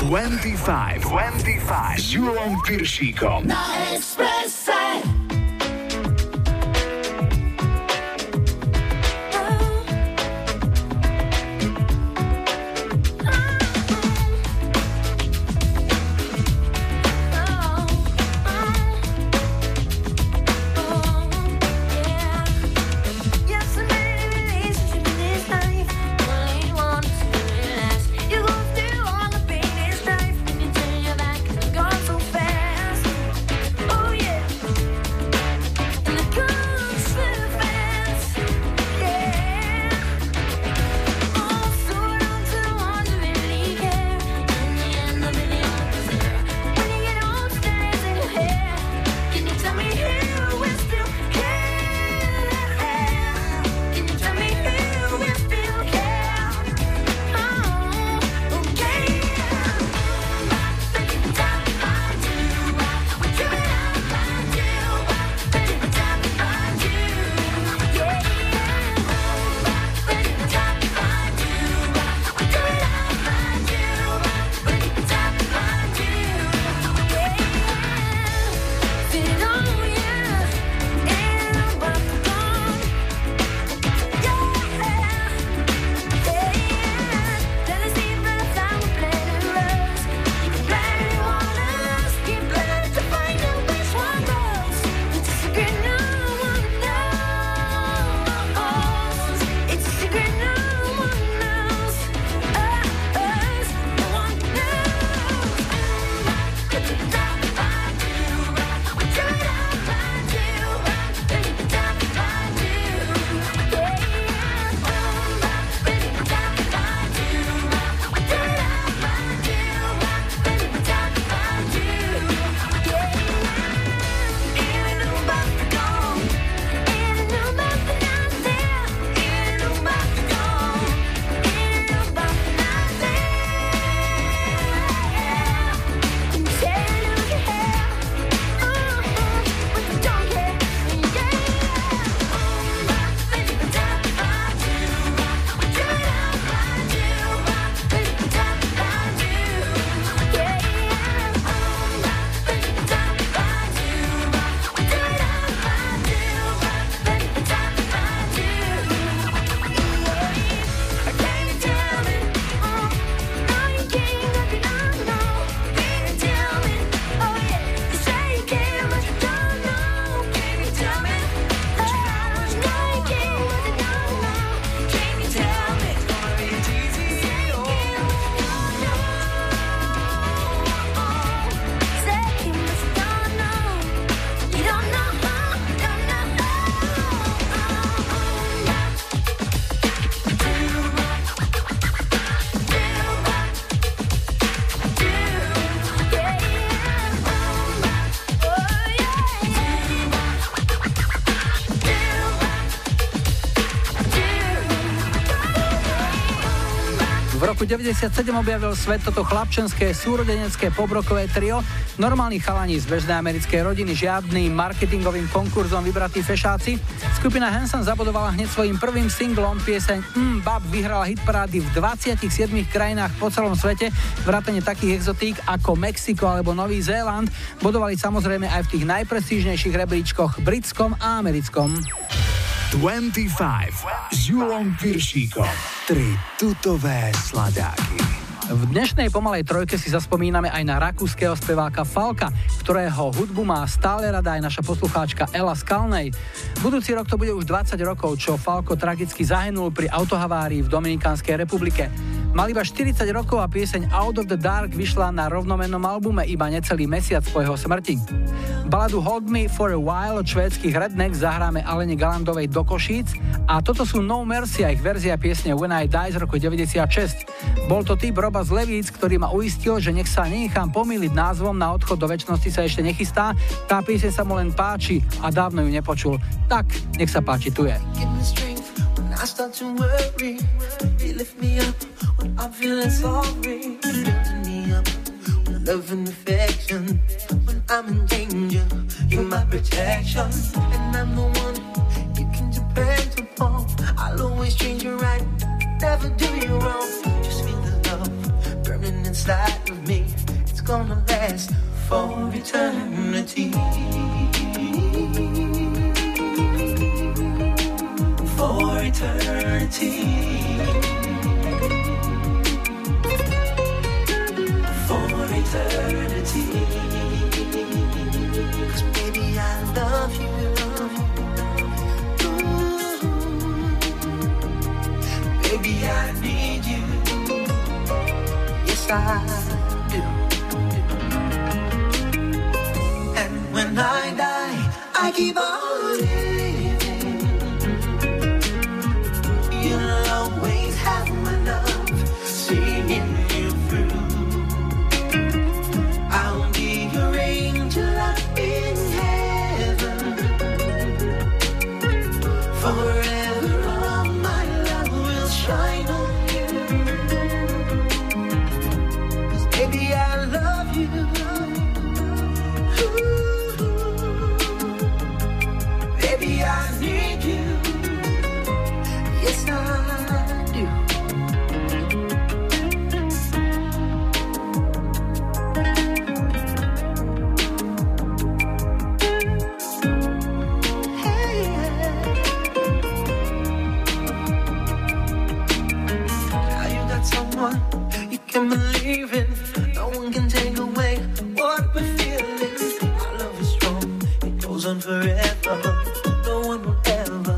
dvadsaťpäť, dvadsaťpäť s Julom Piršíkom na Expresse. roku deväťdesiatsedem objavil svet toto chlapčenské súrodenecké pobrokové trio. Normálni chalani z bežnej americkej rodiny, žiadny marketingovým konkurzom vybratí fešáci. Skupina Hanson zabodovala hneď svojím prvým singlom. Pieseň mm, Bab vyhrala hitparády v dvadsiatich siedmich krajinách po celom svete, vrátane takých exotík ako Mexiko alebo Nový Zéland. Bodovali samozrejme aj v tých najprestížnejších rebríčkoch britskom a americkom. dvadsaťpäť s Julom Piršíkom. Tri tutové sladáky. V dnešnej pomalej trojke si zaspomíname aj na rakúskeho speváka Falka, ktorého hudbu má stále rada aj naša poslucháčka Ela z Kalnej. Budúci rok to bude už dvadsať rokov, čo Falco tragicky zahynul pri autohavárii v Dominikánskej republike. Mal iba štyridsať rokov a pieseň Out of the Dark vyšla na rovnomennom albume iba necelý mesiac po jeho smrti. Baladu Hold Me for a While od švédskych Redneck zahráme Alene Galandovej do Košíc a toto sú No Mercy a ich verzia piesne When I Die z roku deväťdesiatšesť. Bol to typ Roba z Levíc, ktorý ma uistil, že nech sa nenechám pomýliť názvom, na odchod do večnosti sa ešte nechystá, tá pieseň sa mu len páči a dávno ju nepočul. Tak, nech sa páči, tu je. I start to worry, they lift me up when I'm feeling sorry. They lift me up with love and affection. When I'm in danger, you're my protection. And I'm the one you can depend upon. I'll always treat you right, never do you wrong. Just feel the love burning inside of me. It's gonna last for eternity. For eternity, for eternity, 'cause baby I love you, love you. Ooh, baby I need you, yes I do. And when I die, I keep on living. Always have my love, singing you through. I'll be your angel up in heaven. Forever all my love will shine on you. 'Cause baby I love you. Ooh, baby I need you. Yes I can believe in, no one can take away what we're feeling. Our love is strong, it goes on forever. No one will ever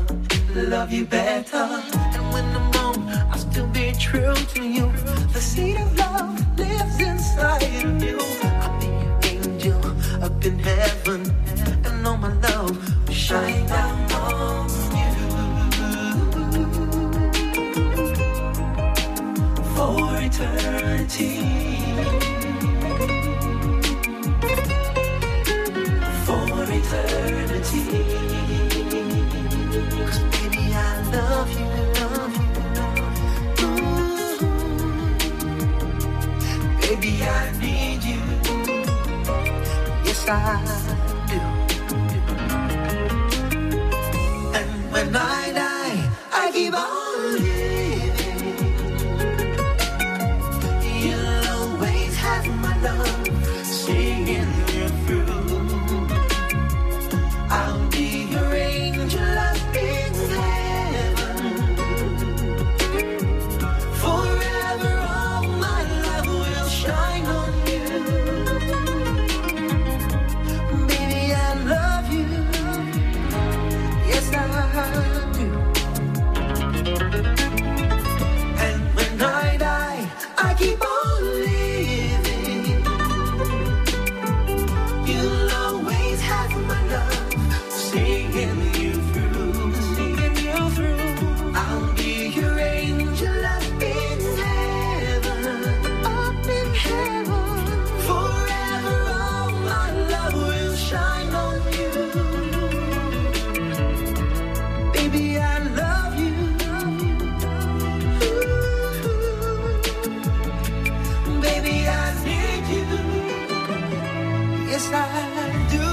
love you better. And when I'm gone, I'll still be true to you. The seed of love lives inside of you. I'll be your angel up in heaven, and all my love will shine down on you. For eternity, for eternity, 'cause baby I love you, love you, love you. Ooh, baby I need you, yes I do. And when I die, I keep on living. Love, singing you through. I'll be your angel up in heaven. Forever all my love will shine on you. Baby, I love you. Yes, I do. And when I die, I keep on. Yes, I do.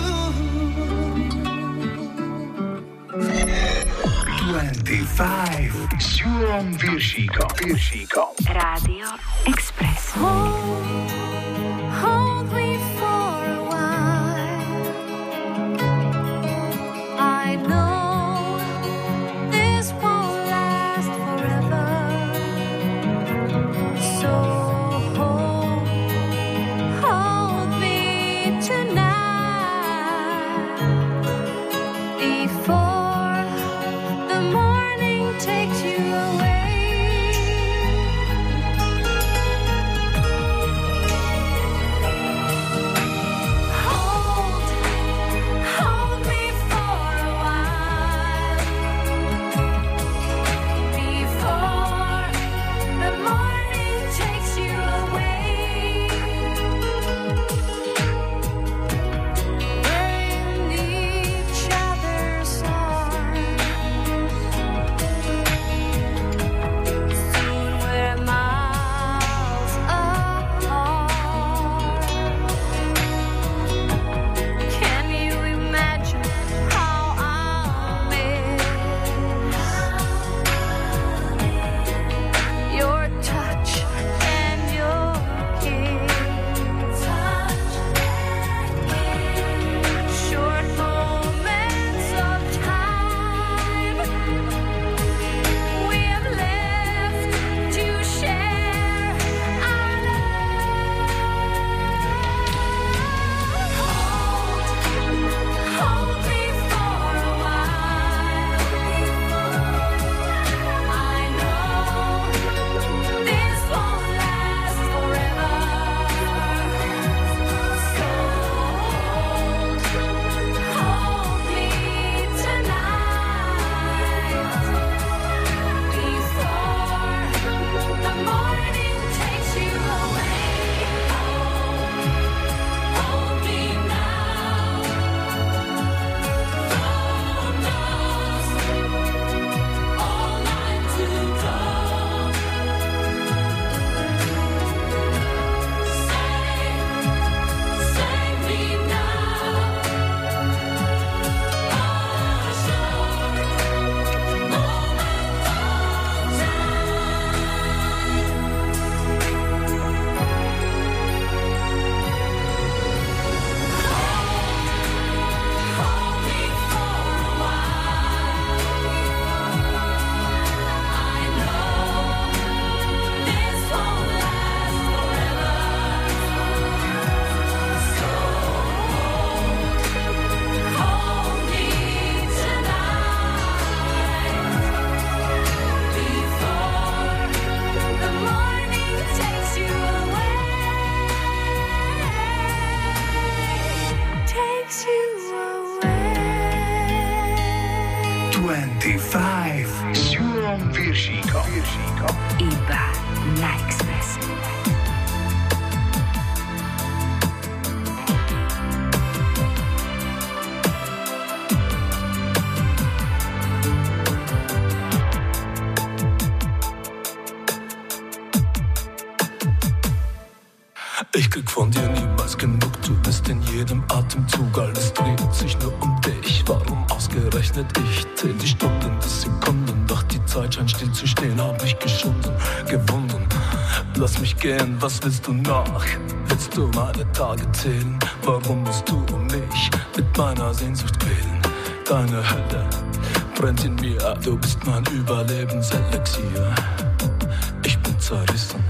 dvadsaťpäť s Júlom Viršíkom. Viršíkom. Rádio Express. Ich krieg von dir niemals genug, du bist in jedem Atemzug, alles dreht sich nur um dich. Warum ausgerechnet ich? Zähl die Stunden, die Sekunden, doch die Zeit scheint still zu stehen, hab mich geschunden, gewunden. Lass mich gehen, was willst du nach? Willst du meine Tage zählen? Warum musst du mich mit meiner Sehnsucht quälen? Deine Hölle brennt in mir, du bist mein Überlebenselixier. Ich bin zerrissen.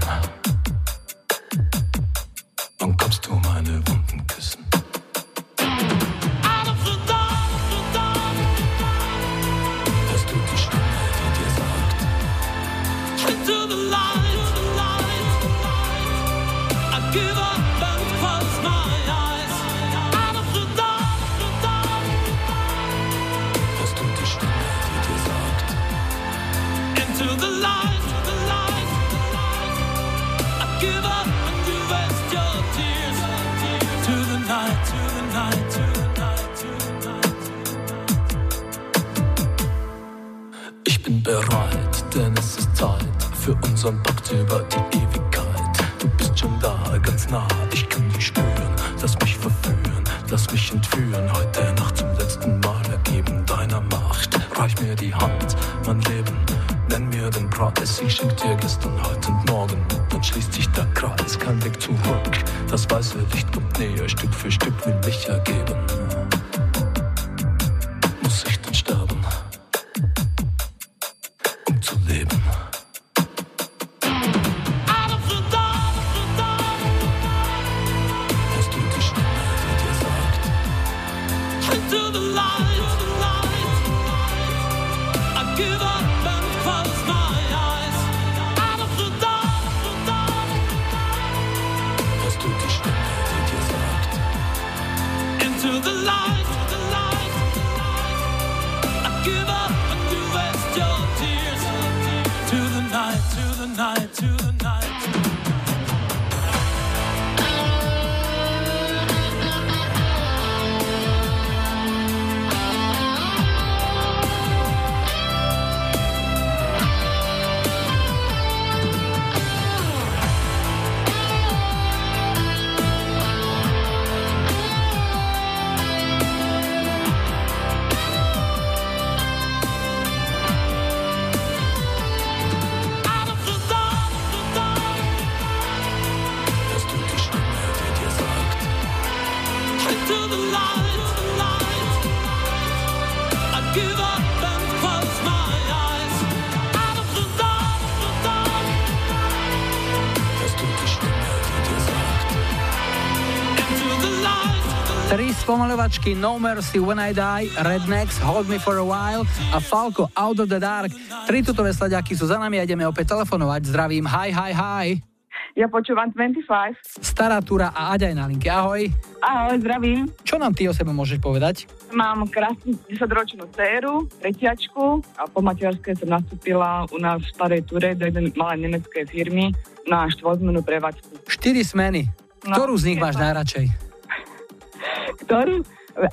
Nah, ich kann dich spüren, lass mich verführen. lass mich entführen, heute Nacht zum letzten Mal ergeben deiner Macht. Reich mir die Hand, mein Leben, nenn mir den Preis. Ich schenk dir gestern, heute und morgen, dann schließt sich der Kreis. Kein Weg zurück, das weiße Licht kommt näher, Stück für Stück will mich ergeben. Muss ich denn sterben, um zu leben? Pomalovačky No Mercy, When I Die, Rednecks, Hold Me For A While a Falco, Out Of The Dark. Tri tutové slaďaky sú za nami a ideme opäť telefonovať. Zdravím, hi, hi, hi. Ja počúvam dvadsaťpäť. Stará Tura a Aďa je na linke, ahoj. Ahoj, zdravím. Čo nám ty o sebe môžeš povedať? Mám krásnu desaťročnú dceru, tretiačku a po materskej som nastúpila u nás v Starej Ture do jednej malej nemeckej firmy na štvordmennú prevádzku. štyri smeny. Ktorú z nich máš najradšej? Ktorú?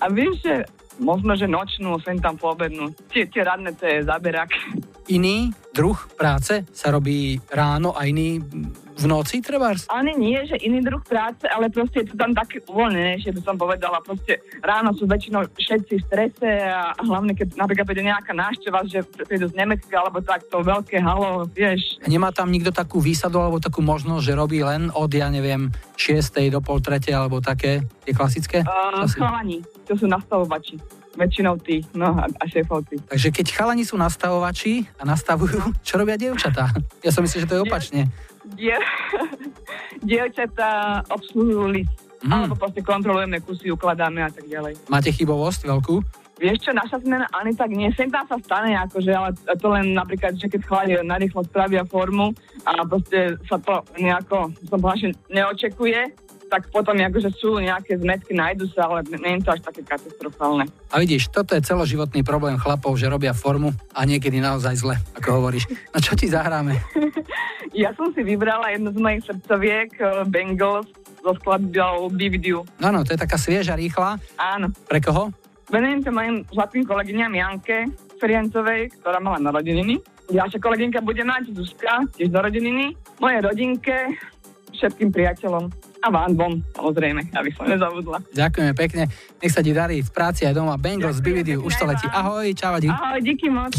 A vieš, že možno, že nočnú, sem tam poobednú. Tie, tie radné, to je zaberak. Iný druh práce sa robí ráno a iný v noci, trebárs? Ani nie, že iný druh práce, ale proste je to tam také uvoľnené, že to som povedala. Proste ráno sú väčšinou všetci v strese a hlavne, keď napríklad príde nejaká návšteva, že prídu z Nemecka alebo takto veľké halo, vieš. Nemá tam nikto takú výsadu alebo takú možnosť, že robí len od, ja neviem, šiestej do pol tretej alebo také, tie klasické? Uh, chalani, to sú nastavovači. Väčšinou tí, no a, a šéfovci. Takže keď chalani sú nastavovači a nastavujú, čo robia dievčatá? Ja som myslím, že to je opačne. Die- dievčatá obsluhujú list. Mm. Alebo proste kontrolujeme kusy, ukladáme a tak ďalej. Máte chybovosť veľkú? Vieš čo, naša zmena ani tak nie. Sem tam sa stane, akože, ale to len napríklad, že keď chalani narýchlo spravia formu a proste sa to nejako, som povedal, neočekuje, tak potom akože sú nejaké zmetky, nájdu sa, ale nie je to až také katastrofálne. A vidíš, toto je celoživotný problém chlapov, že robia formu a niekedy naozaj zle, ako hovoríš. No čo ti zahráme? Ja som si vybrala jednu z mojich srdcoviek, Bangles, zo skladbou Bividiu. No, no, to je taká svieža, rýchla. Áno. Pre koho? Venujem sa mojim zlatým kolegyňam Janke Feriancovej, ktorá mala narodeniny. Ďalšia kolegynka bude mať Zuzka, tiež narodeniny. Mojej rodinke, všetkým priateľom. A vám dvom, samozrejme, aby som nezabudla. Ďakujeme pekne. Nech sa ti darí v práci aj doma. Bangles, Bividiu, už to letí. Ahoj, čau, díky. Ahoj, díky moc.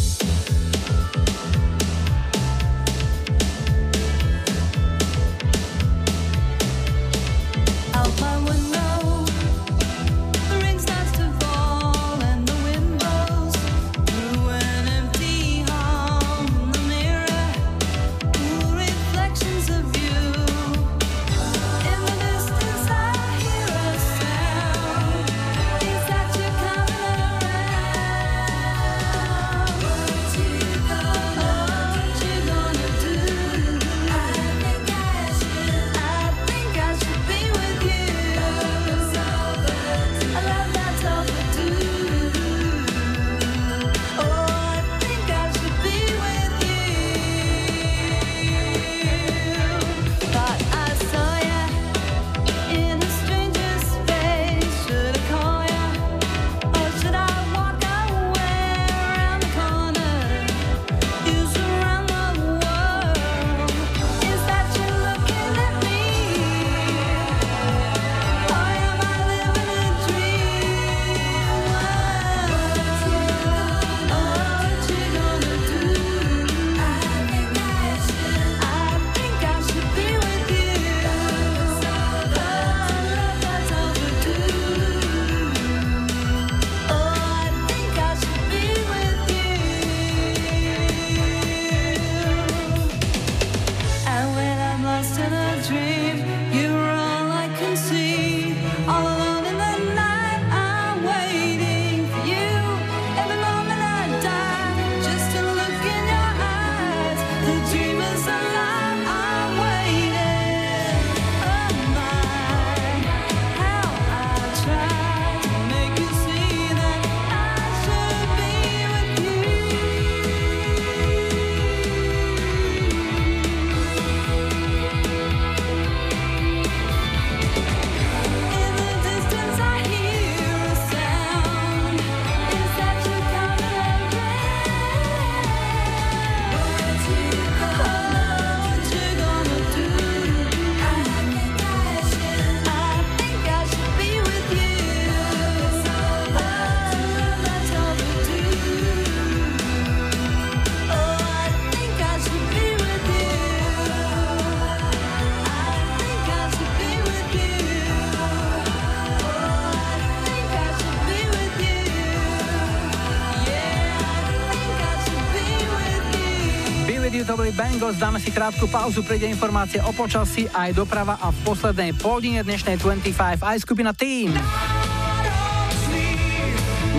boli Bangles, dáme si krátku pauzu, príde informácie o počasí, aj doprava a v poslednej polhodine dnešnej dvadsaťpäť aj skupina Team.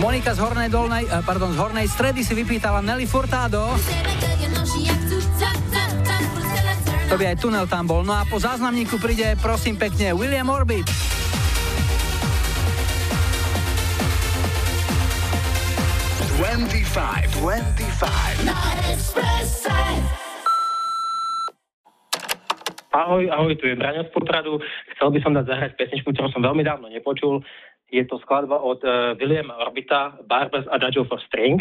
Monika z Hornej Dolnej, pardon, z Hornej Stredy si vypýtala Nelly Furtado. To by aj tunel tam bol. No a po záznamníku príde, prosím pekne, William Orbit. dvadsaťpäť, dvadsaťpäť na Expresse. Ahoj, ahoj, tu je Braňo z Popradu. Chcel by som dať zahrať pesničku, ktorú som veľmi dávno nepočul. Je to skladba od uh, Williama Orbita, Barbers Adagio for String.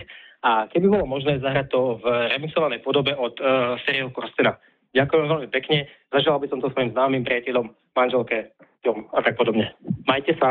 A keby bolo možné zahrať to v remixovanej podobe od uh, Serial Corstena. Ďakujem veľmi pekne. Zaželal by som to svojim známym priateľom, manželke, dom a tak podobne. Majte sa.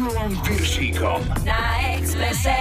Julom Piršíkom na Expresse.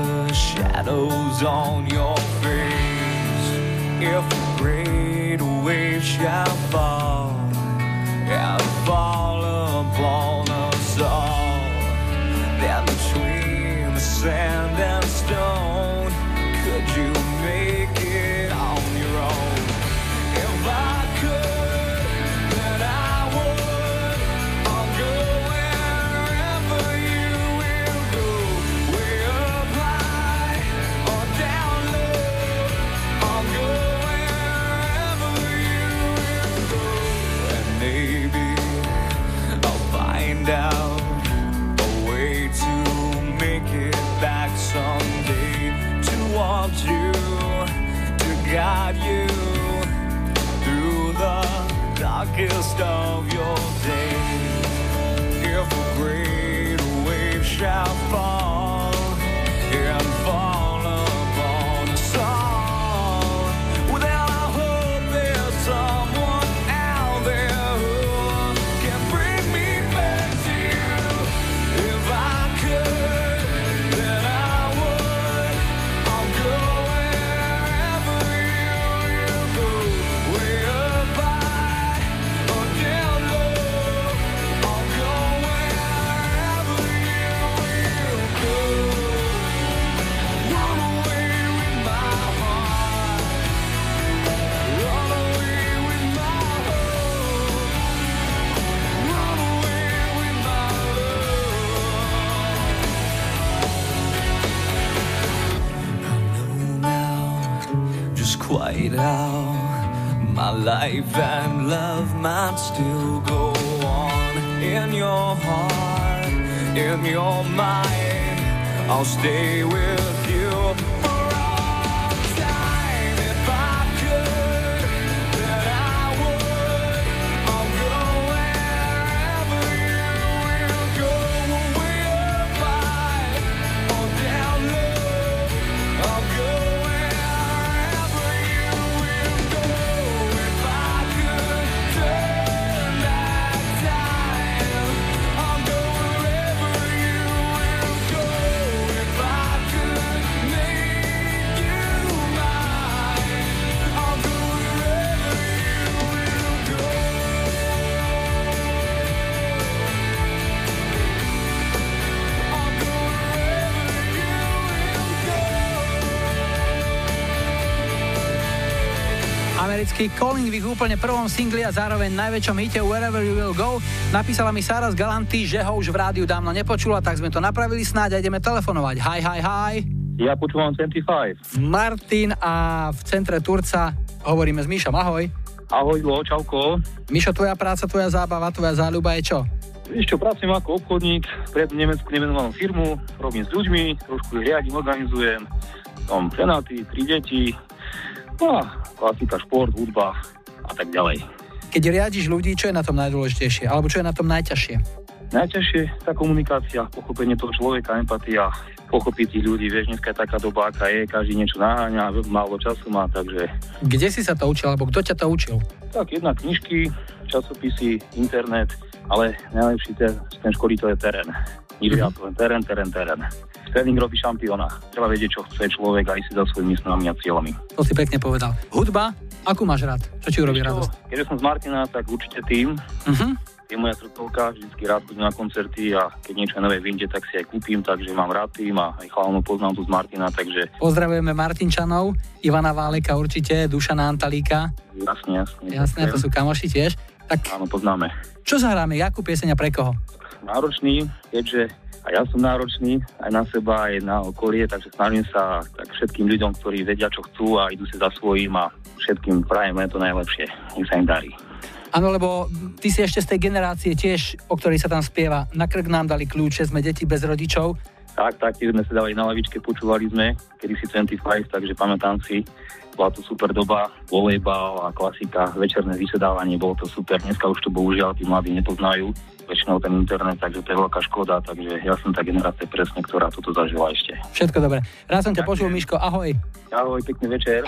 The shadows on your face, if brave. great waves shall fall and fall upon us all. Then between the sand and stone, could you make it on your own? If I could, then I would. I'll go wherever you will go. Way up high or down low. I'll go wherever you will go. And maybe I'll find out a way to make it back someday. To want you, to guide you through the darkest of your days. If a great wave shall fall and fall upon us all, well, then I hope there's someone out there who can bring me back to you. If I could, then I would. I'll go wherever you go. Where quite how my life and love might still go on. In your heart, in your mind, I'll stay with you. Americký Colin v ich úplne prvom singli a zároveň najväčšom hite Wherever You Will Go. Napísala mi Sára z Galanty, že ho už v rádiu dávno nepočula, tak sme to napravili snáď a ideme telefonovať. Hi, hi, hi. Ja počúvam sedemdesiatpäť. Martin a v centre Turca hovoríme s Míšom. Ahoj. Ahoj, lo, čauko. Míšo, tvoja práca, tvoja zábava, tvoja záľuba je čo? Ešte pracujem ako obchodník pre nemeckú nemenovanú firmu, robím s ľuďmi, trošku riadím, organizujem, mám ženatý, tri deti. No, klasika, šport, hudba a tak ďalej. Keď riadiš ľudí, čo je na tom najdôležitejšie? Alebo čo je na tom najťažšie? Najťažšie tá komunikácia, pochopenie toho človeka, empatia, pochopiť tých ľudí. Vieš, dneska je taká doba, aká je, každý niečo naháňa, málo času má, takže... Kde si sa to učil, alebo kto ťa to učil? Tak, jedna knižky, časopisy, internet, ale najlepší ten, ten školiteľ je terén. Nič viac, len terén, terén, terén. Tréning robí šampióna. Treba vedieť, čo chce človek a ísť za svojimi snami a cieľami. To si pekne povedal. Hudba, akú máš rád? Čo ti urobí radosť? Keďže som z Martina, tak určite tým. Uh-huh. Je moja srdcovka, vždycky rád chodím na koncerty a keď niečo nové vyjde, tak si aj kúpim, takže mám rád tým a aj chalnú poznám tu z Martina, takže... Pozdravujeme Martinčanov, Ivana Váleka určite, Dušana Antalíka. Jasne, jasne. Jasne, to sú kamoši tiež. Tak... Áno, poznáme. Čo zahráme? Jakú pieseň a pre koho? Náročný, keďže a ja som náročný aj na seba, aj na okolie, takže snažím sa tak všetkým ľuďom, ktorí vedia, čo chcú a idú si za svojím a všetkým prajeme to najlepšie. Nech sa im darí. Áno, lebo ty si ešte z tej generácie tiež, o ktorej sa tam spieva, na krk nám dali kľúče, sme deti bez rodičov. Tak, tak, tiež sme sa dali na lavičke, počúvali sme, kedysi dvadsaťpäť, takže pamätám si, bola to super doba, volejbal a klasika, večerné vysedávanie, bolo to super. Dneska už to bohužiaľ tí mladí nepoznajú, väčšinou ten internet, takže to je veľká škoda, takže ja som tá generácia presne, ktorá toto zažila ešte. Všetko dobre. Rád som ťa počul, Miško, ahoj. Ahoj, pekný večer.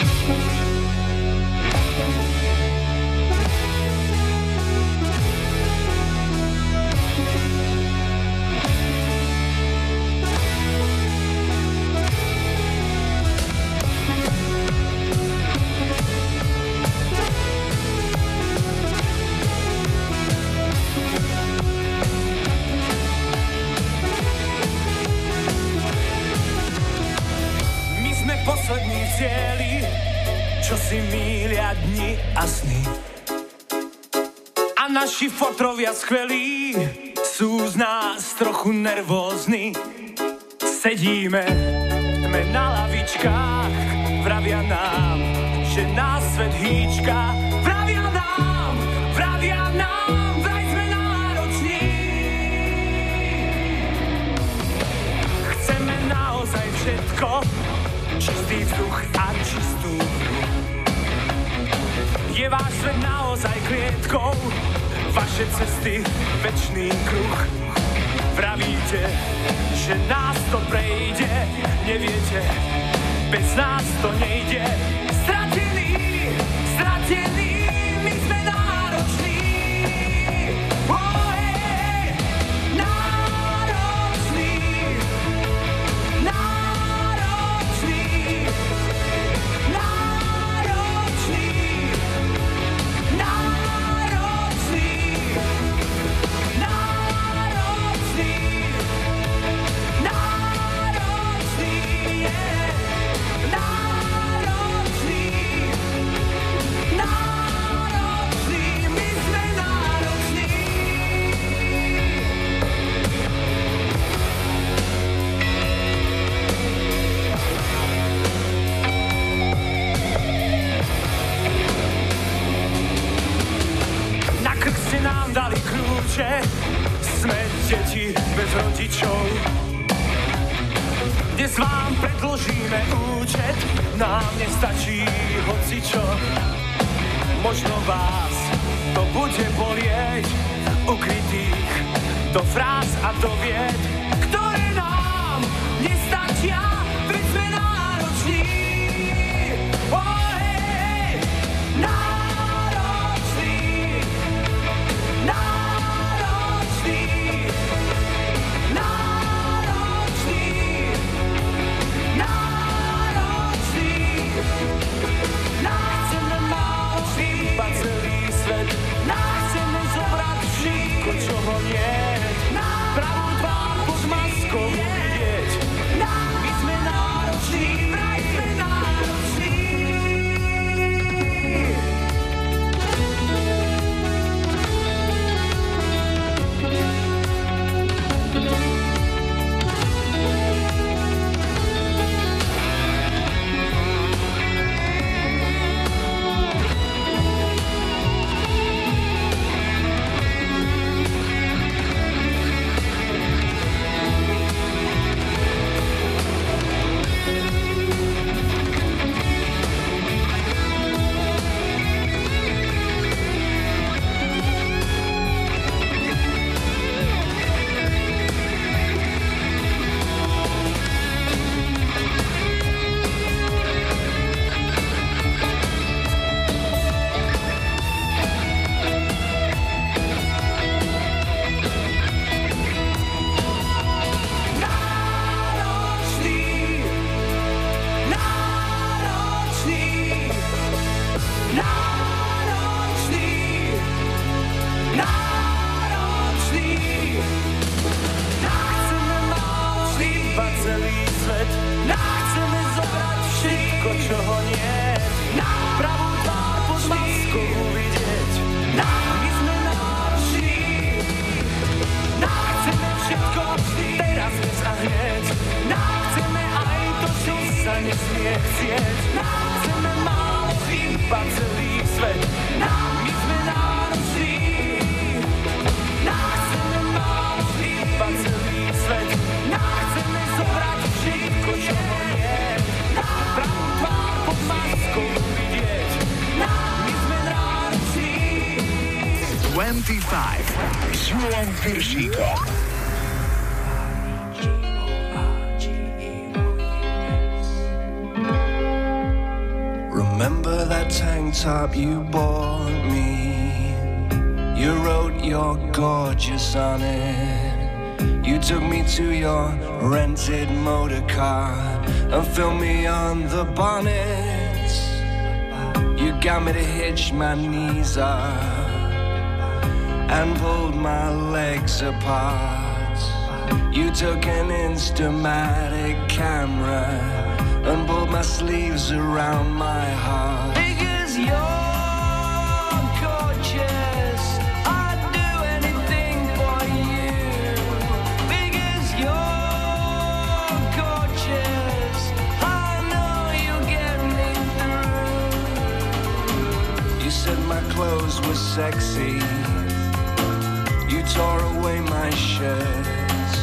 a sny. A naši fotrovia skvelí, sú z nás trochu nervózni. Sedíme, sme na lavičkách, vravia nám, že nás svet hýčka. Vravia nám, vravia nám, vraj sme nároční. Chceme naozaj všetko, čistý vzduch a čistú hru. Je váš svet naozaj klietkou, vaše cesty večný kruh. Pravíte, že nás to prejde, neviete, bez nás to nejde. Stratení, stratení, my sme nároční. Oh, hej, nároční, nároční, nároční, nároční, nároční, nároční, yeah. Nároční, nároční, my sme nároční. Na krk ste nám dali kľúče, sme deti bez rodičov. Dnes vám predložíme účet, nám nestačí hocičo. Možno vás to bude bolieť, ukrytých do fráz a do vied, ktoré nám nestačia, veď sme nároční. Oh, hej, hej, nároční, nároční, nároční, nároční, nároční, nároční, iba celý svet. Chceme zobrať všetko, čo ho nie. Pravú tvár pod maskou vidieť. My sme nároční, vraj sme nároční. Náročný, náročný, náročný, náročný, chceme náročný, iba celý svet. Chceme zobrať všetko, čo ho nie. Pravú tvár pod maskou uvidieť. My sme nároční, chceme všetko teraz, dnes a hneď. Chceme aj to, čo sa nesmie chcieť. Chceme málo, iba celý svet. My sme nároční, chceme málo, iba celý svet. Chceme zobrať všetko, čo ho nie. Pravú tvár pod maskou uvidieť. My sme nároční. dvadsaťpäť s Júlom Piršíkom. Remember that tank top you bought me? You wrote your gorgeous on it. You took me to your rented motor car and filmed me on the bonnet. You got me to hitch my knees up and pulled my legs apart. You took an Instamatic camera and pulled my sleeves around my heart. Because you're said my clothes were sexy. You tore away my shirts.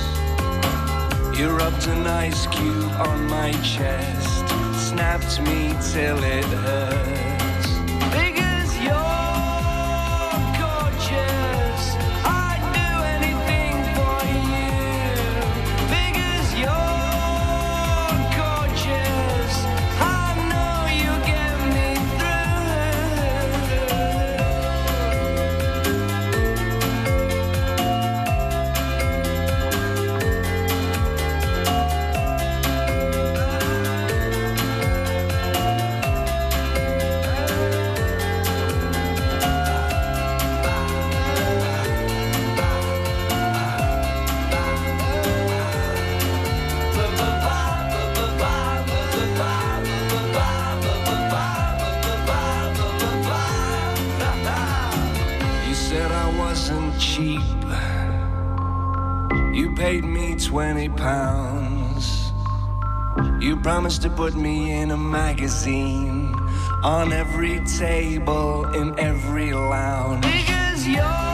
You rubbed an ice cube on my chest. Snapped me till it hurt. twenty pounds. You promised to put me in a magazine, on every table, in every lounge. Because you're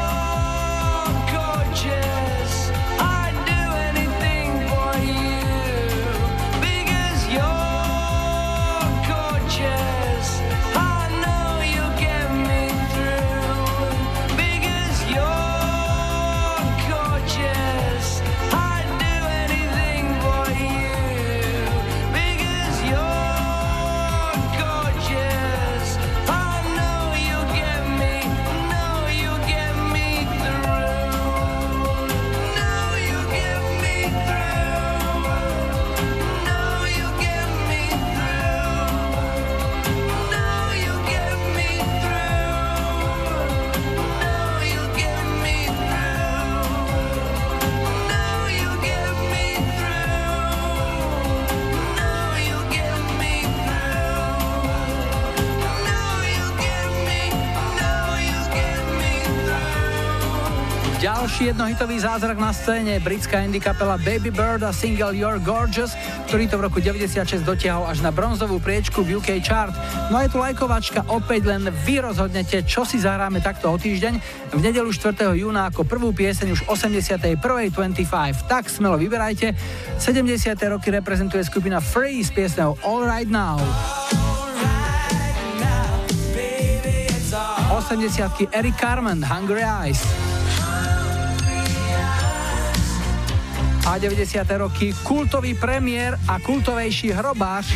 jednohitový zázrak na scéne, britská indie kapela Baby Bird a single You're Gorgeous, ktorý to v roku deväťdesiatšesť dotiahol až na bronzovú priečku v ú ká chart. No je tu lajkovačka, opäť len vy rozhodnete, čo si zahráme takto o týždeň. V nedelu štvrtého júna ako prvú pieseň už osemdesiatjeden dvadsaťpäť. Tak smelo vyberajte. sedemdesiate roky reprezentuje skupina Free s piesňou All Right Now. osemdesiatky Eric Carmen, Hungry Eyes. A deväťdesiate roky kultový premiér a kultovejší hrobáš.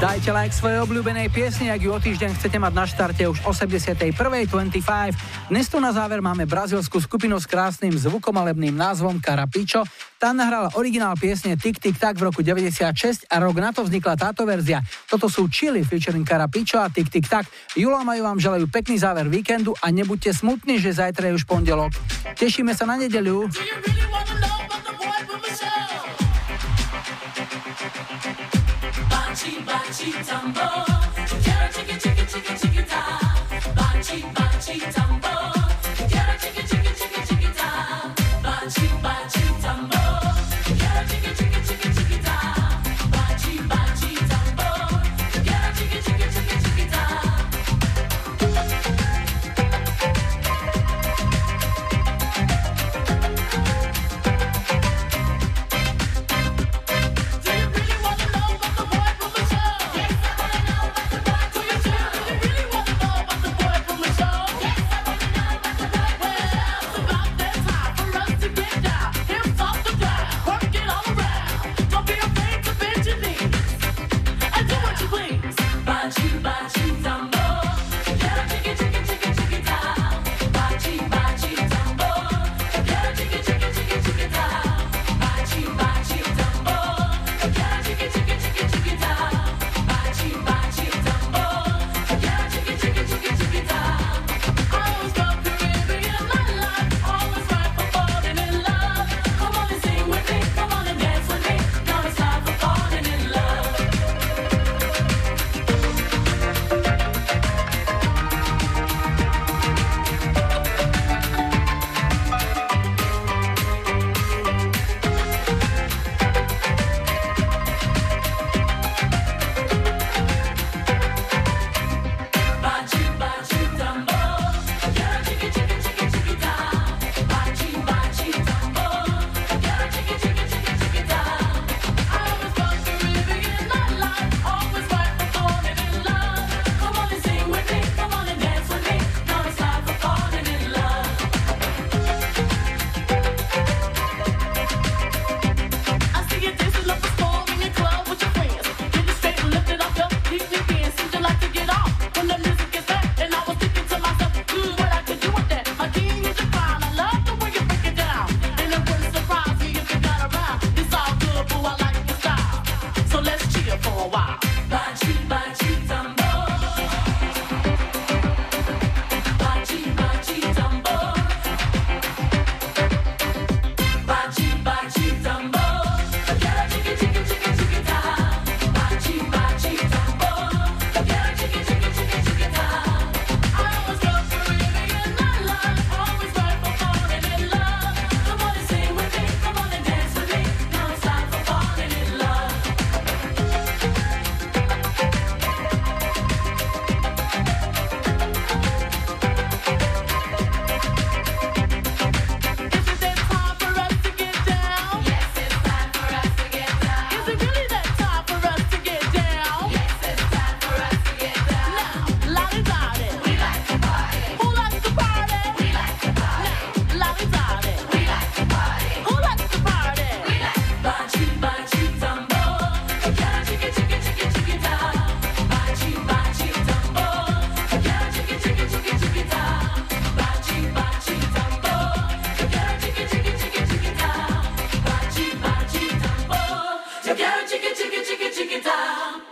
Dajte like svojej obľúbenej piesni, ak ju o týždeň chcete mať na štarte už osemdesiatjeden dvadsaťpäť. Dnes tu na záver máme brazílsku skupinu s krásnym zvukomalebným názvom Carapicho. Tá nahrala originál piesne Tik Tik Tak v roku deväťdesiatšesť a rok na to vznikla táto verzia. Toto sú Chili featuring Carapicho a Tik Tik Tak. Julo a Maju vám želajú pekný záver víkendu a nebuďte smutní, že zajtra je už pondelok. Tešíme sa na nedeľu. Bachi, bachi, tambo. Quiero chiqui, chiqui, chiqui, chiquita. Bachi, bachi, tambo. Quiero chiqui, chiqui, chiqui, chiquita. Bachi, bachi, tambo. Quiero chiqui, chiqui, chiqui, chiquita. Bachi, bachi, tambo. Quiero chiqui, chiqui, chiqui, chiquita. Chicka chicka chicka chicka chicka time.